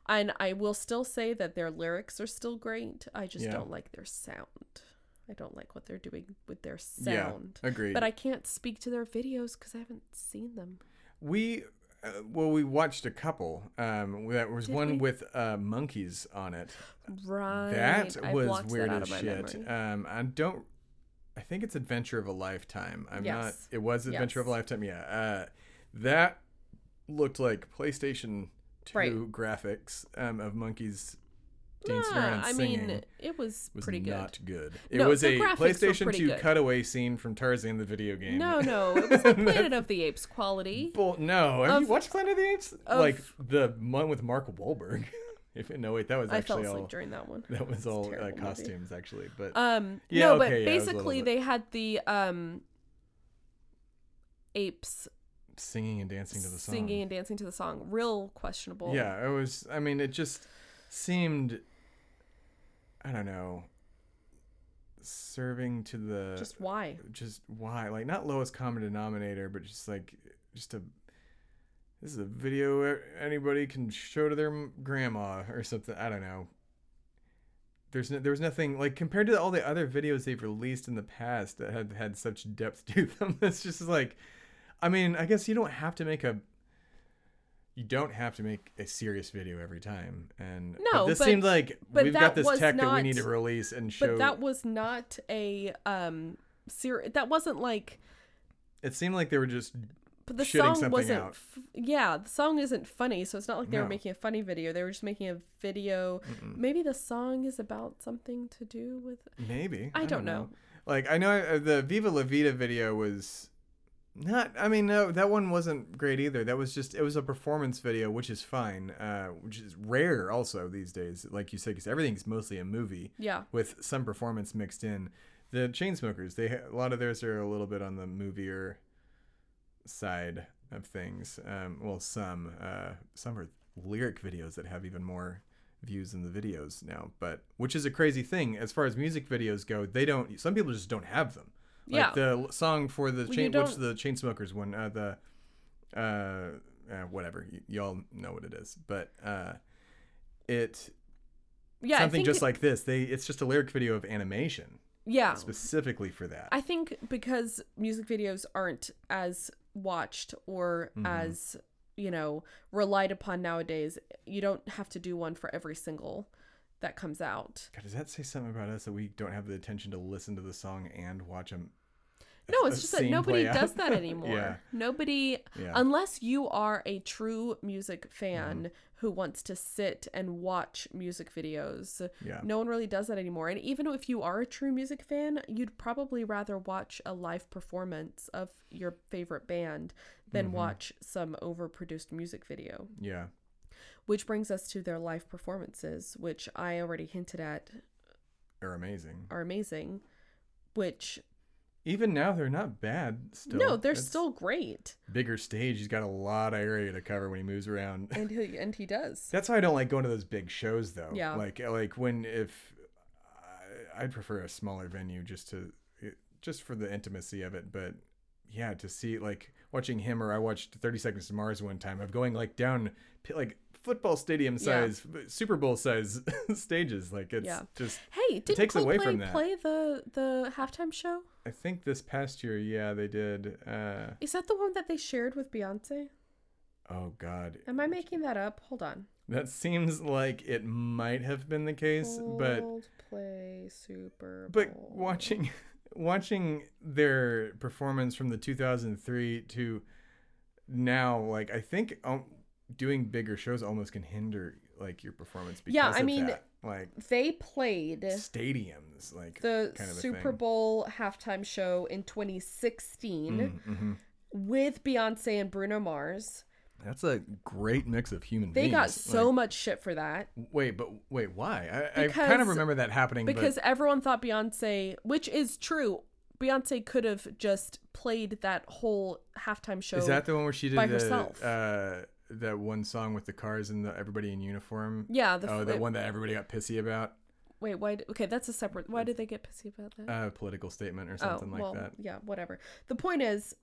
And I will still say that their lyrics are still great. I just yeah. don't like their sound. I don't like what they're doing with their sound. Yeah, agreed. But I can't speak to their videos because I haven't seen them. We, uh, well, we watched a couple. Um, that was Did one we? With uh, monkeys on it. Right. That I was weird that as shit. Um, I don't, I think it's Adventure of a Lifetime. I'm yes. not, it was Adventure yes. of a Lifetime. Yeah. Uh, that looked like PlayStation two right. graphics um, of monkeys dancing nah, around singing. I mean, it was, was pretty good. Not good. It no, was a PlayStation two good. Cutaway scene from Tarzan the video game. No, no, it was like Planet of the Apes quality. Bull- no, have of, you watched Planet of the Apes? Of, like the one with Mark Wahlberg. If no, wait, that was actually all. I fell asleep all, during that one. That was all uh, costumes movie. Actually, but um, yeah, no, okay, but yeah, basically they had the um, apes. Singing and dancing to the song. Singing and dancing to the song. Real questionable. Yeah, it was, I mean, it just seemed, I don't know, serving to the... Just why? Just why? Like, not lowest common denominator, but just like, just a, this is a video anybody can show to their grandma or something. I don't know. There's no, there was nothing, like, compared to all the other videos they've released in the past that had had such depth to them, it's just like... I mean, I guess you don't have to make a you don't have to make a serious video every time. And no, this but, seemed like we've got this tech not, that we need to release and show. But that was not a um ser- that wasn't like it seemed like they were just But the shitting song wasn't out. F- yeah, the song isn't funny, so it's not like they no. were making a funny video. They were just making a video. Mm-mm. Maybe the song is about something to do with... Maybe. I, I don't, don't know. know. Like, I know I, the Viva La Vida video was not... I mean, no, that one wasn't great either. That was just... It was a performance video, which is fine, uh, which is rare also these days, like you said, because everything's mostly a movie yeah. with some performance mixed in. The Chainsmokers, they, a lot of theirs are a little bit on the movier... side of things. Um well, some uh some are lyric videos that have even more views than the videos now, but which is a crazy thing as far as music videos go. They don't, some people just don't have them. Like yeah. the song for the well, chain which the Chainsmokers one, uh the uh, uh whatever, y- y'all know what it is, but uh it yeah something just it... like this, they it's just a lyric video of animation yeah specifically for that. I think because music videos aren't as watched or mm-hmm. as, you know, relied upon nowadays. You don't have to do one for every single that comes out. God, does that say something about us that we don't have the attention to listen to the song and watch them? No, it's just that nobody does that anymore. yeah. Nobody, yeah. unless you are a true music fan mm-hmm. who wants to sit and watch music videos. Yeah. No one really does that anymore. And even if you are a true music fan, you'd probably rather watch a live performance of your favorite band than mm-hmm. watch some overproduced music video. Yeah. Which brings us to their live performances, which I already hinted at. Are amazing. Are amazing. Which... Even now, they're not bad still. No, they're That's still great. Bigger stage. He's got a lot of area to cover when he moves around. And he, and he does. That's why I don't like going to those big shows, though. Yeah. Like, like when if... I, I'd prefer a smaller venue just to... Just for the intimacy of it. But, yeah, to see, like, watching him, or I watched thirty seconds to Mars one time, of going, like, down, like... football stadium size, yeah. Super Bowl size stages. Like, it's yeah. just hey, did it takes Coldplay away from that. Play the the halftime show? I think this past year, yeah, they did. Uh, Is that the one that they shared with Beyonce? Oh God, am I making that up? Hold on. That seems like it might have been the case, but Coldplay Super Bowl. But watching watching their performance from the two thousand three to now, like I think. Um, doing bigger shows almost can hinder like your performance because yeah, I of mean, that. Like they played stadiums, like the kind of Super Bowl halftime show in twenty sixteen mm, mm-hmm. with Beyonce and Bruno Mars. That's a great mix of human they beings. They got so like, much shit for that. Wait, but wait, why? I, I kind of remember that happening because but... everyone thought Beyonce, which is true. Beyonce could have just played that whole halftime show. Is that the one where she did by the, herself? Uh, That one song with the cars and the everybody in uniform. Yeah. The, oh, that one that everybody got pissy about. Wait, why? Okay, that's a separate. Why did they get pissy about that? A uh, political statement or something oh, like well, that. Yeah, whatever. The point is,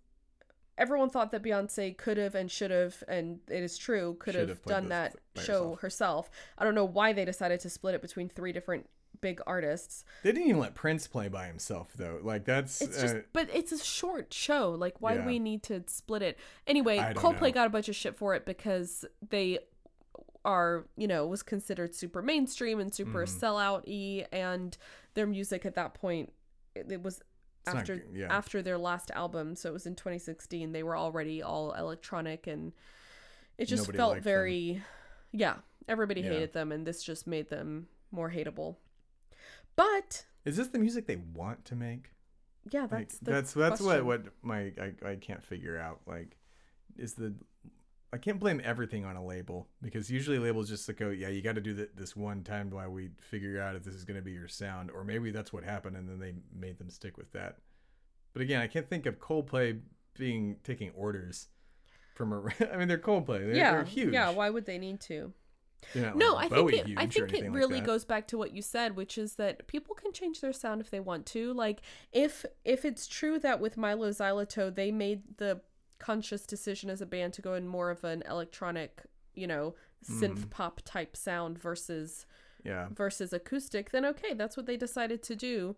everyone thought that Beyonce could have and should have, and it is true, could have done that show herself. herself. I don't know why they decided to split it between three different big artists. They didn't even let Prince play by himself though. Like that's it's just uh, but it's a short show. Like why yeah. do we need to split it? Anyway, Coldplay know. got a bunch of shit for it because they are, you know, was considered super mainstream and super mm. sellout-y, and their music at that point it, it was it's after not, yeah. after their last album, so it was in twenty sixteen. They were already all electronic and it just Nobody felt very them. yeah, everybody yeah. hated them, and this just made them more hateable. But is this the music they want to make? Yeah, that's like, the that's that's what, what my I, I can't figure out. Like, is the I can't blame everything on a label, because usually labels just like, oh yeah, you got to do that this one time while we figure out if this is going to be your sound, or maybe that's what happened and then they made them stick with that. But again, I can't think of Coldplay being taking orders from a. I mean, they're Coldplay. They're, yeah, they're huge. Yeah, why would they need to? Like no, I think it, I think it really like goes back to what you said, which is that people can change their sound if they want to. Like if if it's true that with Mylo Xyloto, they made the conscious decision as a band to go in more of an electronic, you know, synth pop mm. type sound versus yeah versus acoustic. Then okay, that's what they decided to do.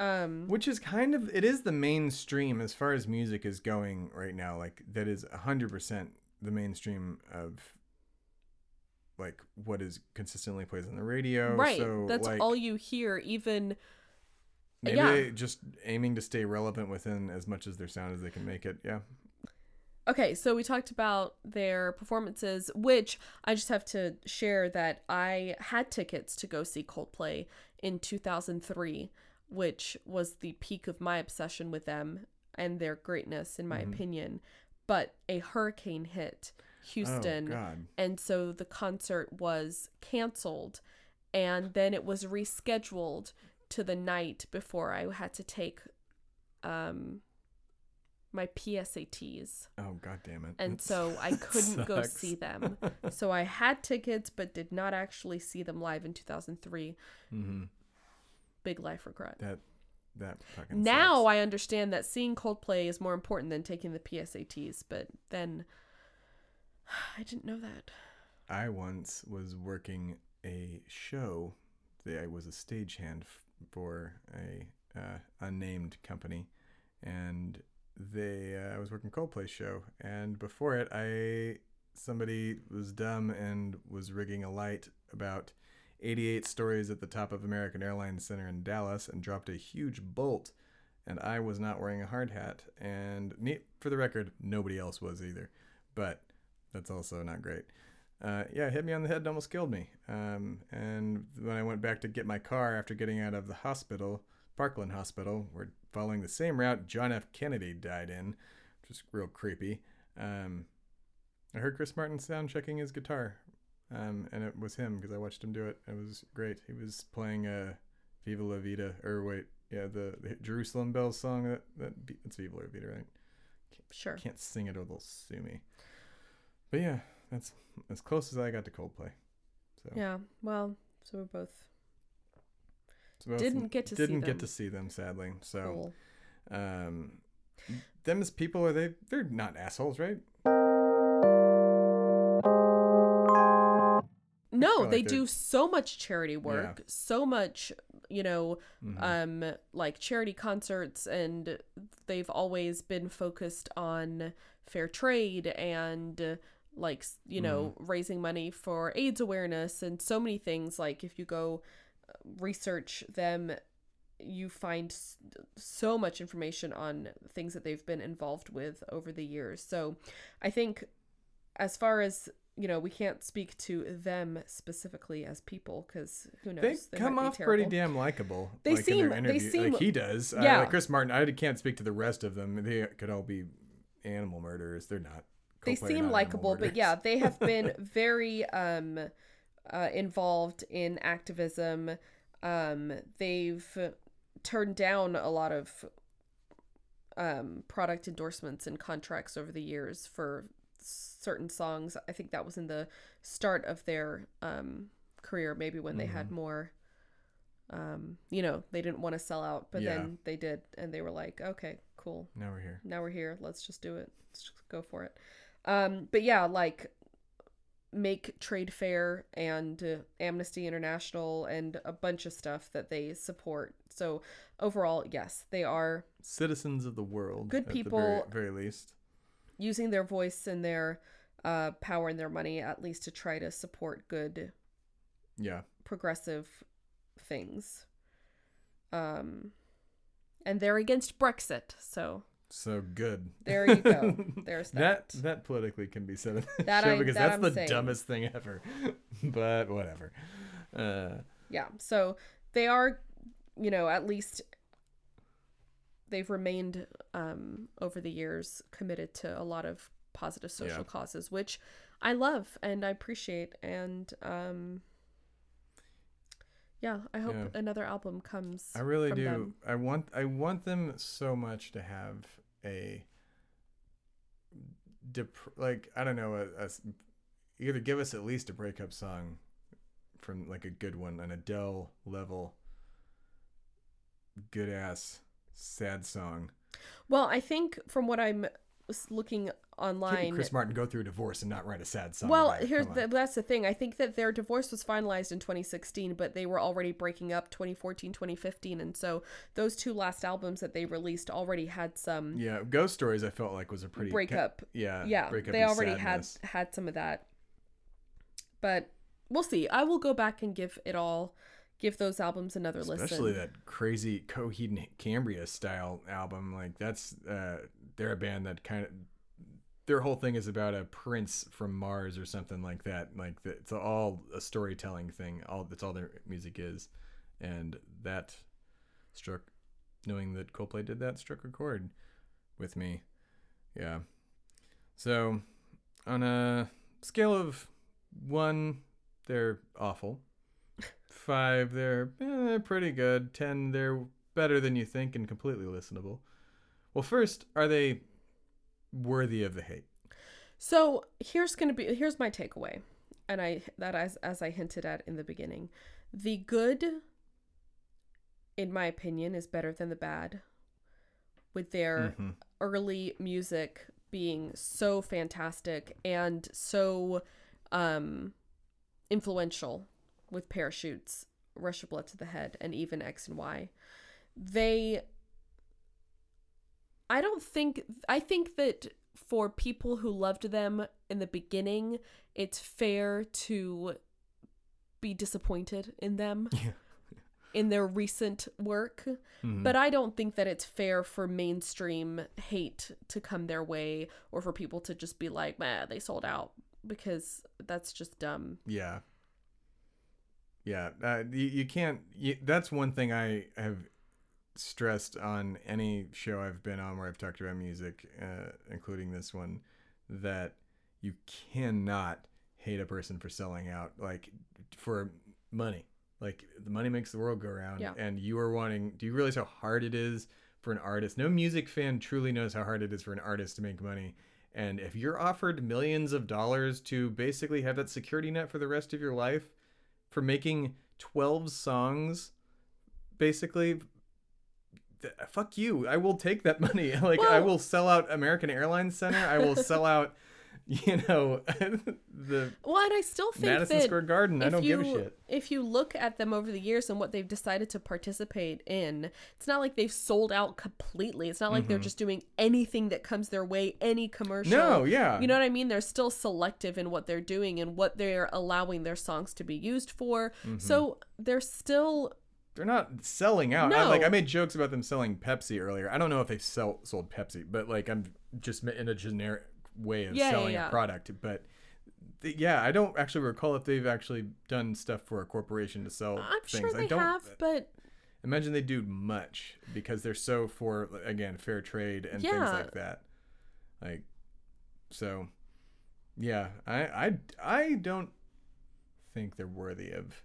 Um, Which is kind of it is the mainstream as far as music is going right now. Like that is a hundred percent the mainstream of. Like what is consistently plays on the radio, right? So, that's like, all you hear. Even maybe yeah. they just aiming to stay relevant within as much as their sound as they can make it. Yeah, Okay, so we talked about their performances, which I just have to share that I had tickets to go see Coldplay in two thousand three, which was the peak of my obsession with them and their greatness, in my mm-hmm. opinion. But a hurricane hit Houston, oh, God. and so the concert was canceled, and then it was rescheduled to the night before I had to take... Um, my P S A Ts. Oh, God damn it. And so I couldn't go see them. So I had tickets, but did not actually see them live in two thousand three. Mm-hmm. Big life regret. That, that fucking Now sucks. I understand that seeing Coldplay is more important than taking the P S A Ts, but then I didn't know that. I once was working a show. I was a stagehand for a uh, unnamed company, and They, uh, I was working Coldplay show, and before it, I somebody was dumb and was rigging a light about eighty-eight stories at the top of American Airlines Center in Dallas, and dropped a huge bolt, and I was not wearing a hard hat, and neat for the record, nobody else was either, but that's also not great. Uh, yeah, it hit me on the head and almost killed me. Um, and when I went back to get my car after getting out of the hospital, Parkland Hospital, where following the same route John F. Kennedy died in, which is real creepy. Um, I heard Chris Martin sound checking his guitar, um, and it was him because I watched him do it. It was great. He was playing uh, Viva La Vida, or wait, yeah, the, the Jerusalem Bells song. That, that It's Viva La Vida, right? Can't, sure. Can't sing it or they'll sue me. But yeah, that's as close as I got to Coldplay. So. Yeah, well, so we're both... So didn't get to didn't see them. Didn't get to see them, sadly. So, cool. um, them as people, are they? They're not assholes, right? No, like they they're... do so much charity work, yeah. so much, you know, mm-hmm. um, like charity concerts, and they've always been focused on fair trade and. Like, you know, mm-hmm. raising money for AIDS awareness and so many things. Like, if you go research them, you find so much information on things that they've been involved with over the years. So I think as far as, you know, we can't speak to them specifically as people because who knows, they, they come off terrible. Pretty damn likable. They like seem they seem like he does. Yeah, uh, like Chris Martin. I can't speak to the rest of them. They could all be animal murderers. They're not. They seem likable, but yeah, they have been very um Uh, involved in activism. Um, they've turned down a lot of um, product endorsements and contracts over the years for certain songs. I think that was in the start of their um, career, maybe when mm-hmm. they had more, um, you know, they didn't want to sell out, but yeah. then they did. And they were like, okay, cool. Now we're here. Now we're here. Let's just do it. Let's just go for it. Um, but yeah, like, make trade fair and uh, Amnesty International and a bunch of stuff that they support. So overall, yes, they are citizens of the world, good people, at the very, very least, using their voice and their uh power and their money at least to try to support good, yeah, progressive things. Um and they're against Brexit, so So good. There you go. There's that. that. That politically can be said. That I, because that that's I'm the saying. dumbest thing ever. But whatever. Uh, yeah. So they are, you know, at least they've remained um, over the years committed to a lot of positive social yeah. causes, which I love and I appreciate. And um, yeah, I hope yeah. another album comes. I really from do. Them. I want. I want them so much to have. a dep- like I don't know a, a either give us at least a breakup song from like a good one, an Adele level good ass sad song. Well, I think from what I'm looking online, Chris Martin go through a divorce and not write a sad song. Well, here's the, that's the thing. I think that their divorce was finalized in twenty sixteen, but they were already breaking up twenty fourteen, twenty fifteen, and so those two last albums that they released already had some. Yeah, Ghost Stories I felt like was a pretty breakup. Ca- yeah, yeah, breakup they already sadness. had had some of that. But we'll see. I will go back and give it all, give those albums another Especially listen. Especially that crazy Coheed and Cambria style album. Like that's uh, they're a band that kind of. their whole thing is about a prince from Mars or something like that. Like the, it's all a storytelling thing. All that's all their music is, and that struck. Knowing that Coldplay did that struck a chord with me. Yeah. So on a scale of one, they're awful. Five, they're eh, pretty good. Ten, they're better than you think and completely listenable. Well, first, are they worthy of the hate? So here's gonna be here's my takeaway, and I that as as I hinted at in the beginning, the good, in my opinion, is better than the bad, with their mm-hmm. early music being so fantastic and so um, influential with Parachutes, Rush of Blood to the Head, and even X and Y. They, I don't think, I think that for people who loved them in the beginning, it's fair to be disappointed in them. Yeah. In their recent work, mm-hmm. but I don't think that it's fair for mainstream hate to come their way or for people to just be like, "Meh, they sold out," because that's just dumb. Yeah, yeah, uh, you, you can't. You, that's one thing I have stressed on any show I've been on where I've talked about music, uh, including this one, that you cannot hate a person for selling out, like for money. Like, the money makes the world go round, yeah. and you are wanting... Do you realize how hard it is for an artist? No music fan truly knows how hard it is for an artist to make money. And if you're offered millions of dollars to basically have that security net for the rest of your life for making twelve songs, basically, th- fuck you. I will take that money. Like, well, I will sell out American Airlines Center. I will sell out, you know, the well, and I still think Madison that Square Garden. I don't you, give a shit. If you look at them over the years and what they've decided to participate in, it's not like they've sold out completely. It's not like mm-hmm. they're just doing anything that comes their way, any commercial. No, yeah. You know what I mean? They're still selective in what they're doing and what they're allowing their songs to be used for. Mm-hmm. So they're still... They're not selling out. No. I, like I made jokes about them selling Pepsi earlier. I don't know if they sell sold Pepsi, but like I'm just in a generic... way of yeah, selling yeah, yeah. a product, but th- yeah, I don't actually recall if they've actually done stuff for a corporation to sell I'm things. Sure they I don't have, but imagine they do much because they're so for again fair trade and yeah. things like that. Like, so yeah, I I I don't think they're worthy of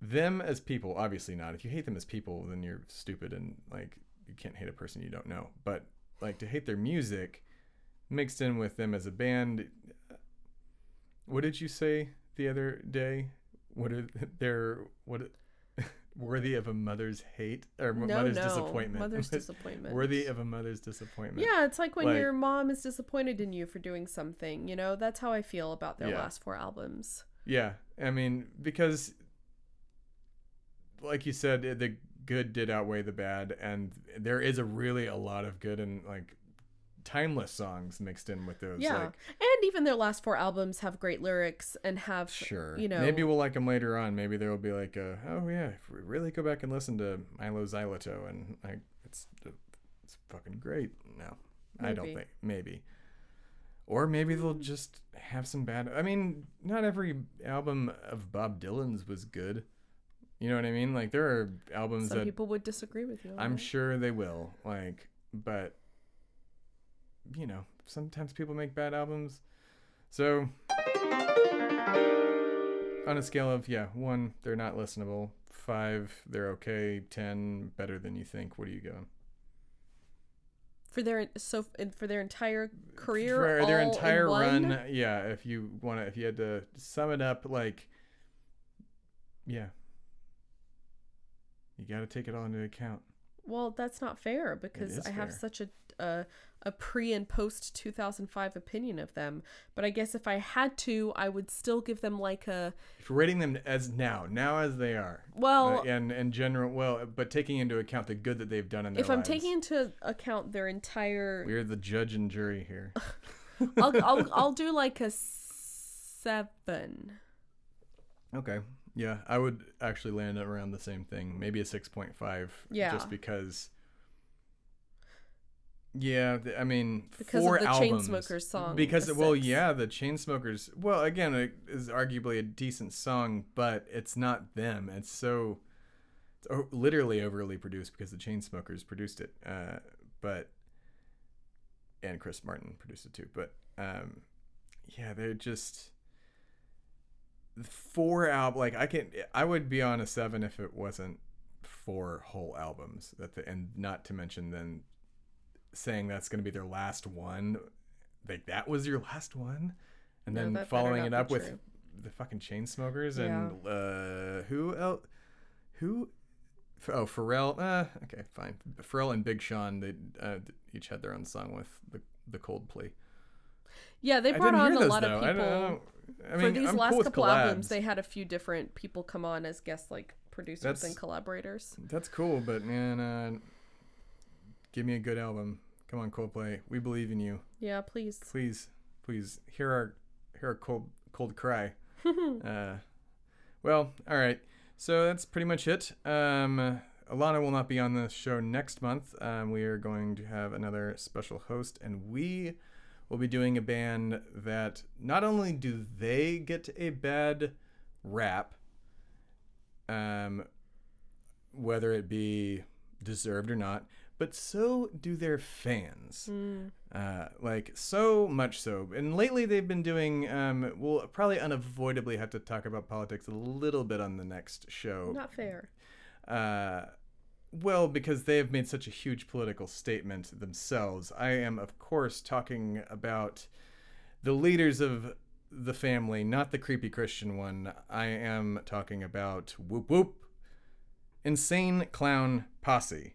them as people. Obviously not. If you hate them as people, then you're stupid and like you can't hate a person you don't know. But like to hate their music. Mixed in with them as a band. What did you say the other day? What are their what worthy of a mother's hate or no, mother's no. disappointment? Mother's disappointment. Worthy of a mother's disappointment. Yeah, it's like when like, your mom is disappointed in you for doing something. You know, that's how I feel about their yeah. last four albums. Yeah, I mean, because like you said, the good did outweigh the bad, and there is a really a lot of good and like. Timeless songs mixed in with those. Yeah. Like, and even their last four albums have great lyrics and have, sure. you know. Maybe we'll like them later on. Maybe there will be like, a, oh, yeah, if we really go back and listen to Mylo Xyloto and like it's it's fucking great. No, maybe. I don't think. Maybe. Or maybe they'll just have some bad. I mean, not every album of Bob Dylan's was good. You know what I mean? Like there are albums some that. Some people would disagree with you. I'm right? sure they will. Like, but. You know, sometimes people make bad albums. So, on a scale of, yeah, one, they're not listenable. Five, they're okay. Ten, better than you think. What are you going? For their so for their entire career, for their all entire in run. One? Yeah, if you want to, if you had to sum it up, like, yeah, you got to take it all into account. Well, that's not fair because I have fair. such a. a a pre and post two thousand five opinion of them, but I guess if I had to, I would still give them like a. If you're rating them as now, now as they are, well, uh, and and general, well, but taking into account the good that they've done in their if lives. I'm taking into account their entire. We're the judge and jury here. I'll, I'll I'll do like a seven. Okay, yeah, I would actually land around the same thing, maybe a six point five. Yeah, just because. Yeah, I mean, because four of the albums. Chainsmokers song. Because well, six. yeah, the Chainsmokers. Well, again, it is arguably a decent song, but it's not them. It's so it's literally overly produced because the Chainsmokers produced it, uh, but and Chris Martin produced it too. But um, yeah, they're just four albums. Like I can, I would be on a seven if it wasn't four whole albums. That the, and not to mention then. Saying that's going to be their last one, like that was your last one, and no, then following it up with true. the fucking Chainsmokers yeah. and uh, who else? Who? Oh, Pharrell. Uh, okay, fine. Pharrell and Big Sean. They uh, each had their own song with the the Coldplay. Yeah, they brought on those, a lot though. of people. I don't, I mean, for these I'm last cool couple albums, they had a few different people come on as guests, like producers that's, and collaborators. That's cool, but man. Uh, Give me a good album. Come on, Coldplay. We believe in you. Yeah, please. Please, please. Hear our hear our cold cold cry. uh, well, all right. So that's pretty much it. Um, Alana will not be on the show next month. Um, we are going to have another special host, and we will be doing a band that not only do they get a bad rap, um, whether it be deserved or not, but so do their fans, mm. uh, like so much so. And lately they've been doing, um, we'll probably unavoidably have to talk about politics a little bit on the next show. Not fair. Uh, well, because they have made such a huge political statement themselves. I am, of course, talking about the leaders of the family, not the creepy Christian one. I am talking about, whoop whoop, Insane Clown Posse.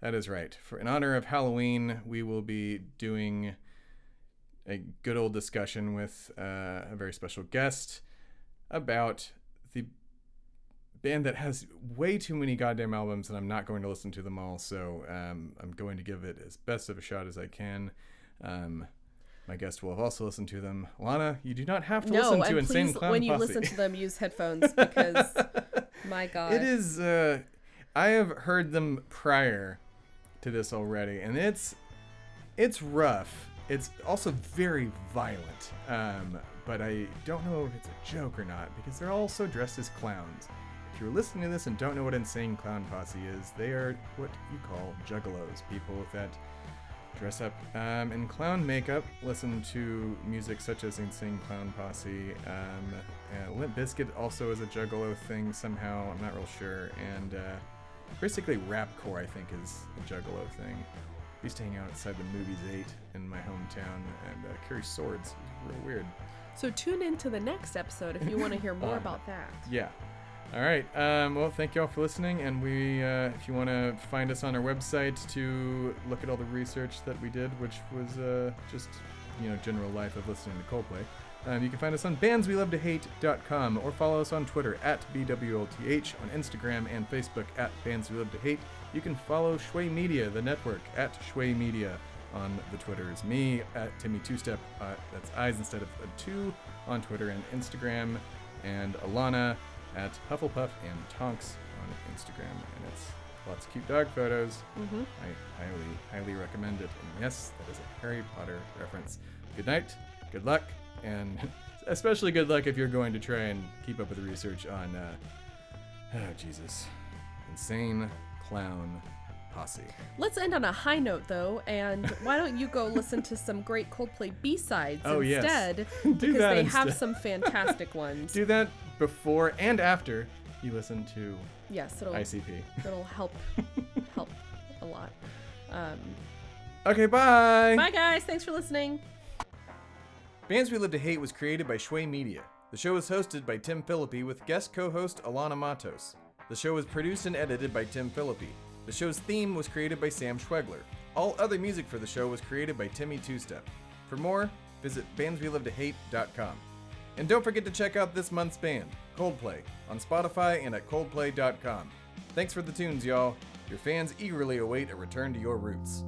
That is right. For in honor of Halloween, we will be doing a good old discussion with uh, a very special guest about the band that has way too many goddamn albums, and I'm not going to listen to them all, so um, I'm going to give it as best of a shot as I can. Um, my guest will have also listened to them. Lana, you do not have to no, listen to Insane Clown Posse. No, and when you listen to them, use headphones, because, my God. It is... Uh, I have heard them prior... to this already, and it's it's rough. It's also very violent, um, but I don't know if it's a joke or not, because they're all so dressed as clowns. If you're listening to this and don't know what Insane Clown Posse is, they are what you call juggalos, people that dress up um, in clown makeup, listen to music such as Insane Clown Posse. Um, uh, Limp Bizkit also is a juggalo thing somehow, I'm not real sure, and uh, basically rapcore, I think, is a juggalo thing. I used to hang out outside the Movies eight in my hometown and uh, carry swords. Real weird. So tune in to the next episode if you want to hear more um, about that. Yeah. All right. Um, well, thank you all for listening. And we, uh, if you want to find us on our website to look at all the research that we did, which was uh, just, you know, general life of listening to Coldplay, um, you can find us on Bands We Love To Hate dot com or follow us on Twitter at B W L T H, on Instagram and Facebook at BandsWeLoveToHate. You can follow Shway Media, the network, at Shway Media on the Twitters. Me at Timmy Two Step, uh, that's I's instead of a two on Twitter and Instagram, and Alana at Hufflepuff and Tonks on Instagram, and it's lots of cute dog photos. Mm-hmm. I highly, highly recommend it. And yes, that is a Harry Potter reference. Good night. Good luck. And especially good luck if you're going to try and keep up with the research on, uh, oh, Jesus, Insane Clown Posse. Let's end on a high note, though, and why don't you go listen to some great Coldplay B-sides oh, instead, yes. because they instead. have some fantastic ones. Do that before and after you listen to yes, it'll, I C P. It'll help, help a lot. Um, okay, bye! Bye, guys! Thanks for listening! Bands We Live to Hate was created by Shway Media. The show is hosted by Tim Philippi with guest co-host Alana Matos. The show is produced and edited by Tim Philippi. The show's theme was created by Sam Schwegler. All other music for the show was created by Timmy Two Step. For more, visit Bands We Love To Hate dot com. And don't forget to check out this month's band, Coldplay, on Spotify and at Coldplay dot com. Thanks for the tunes, y'all. Your fans eagerly await a return to your roots.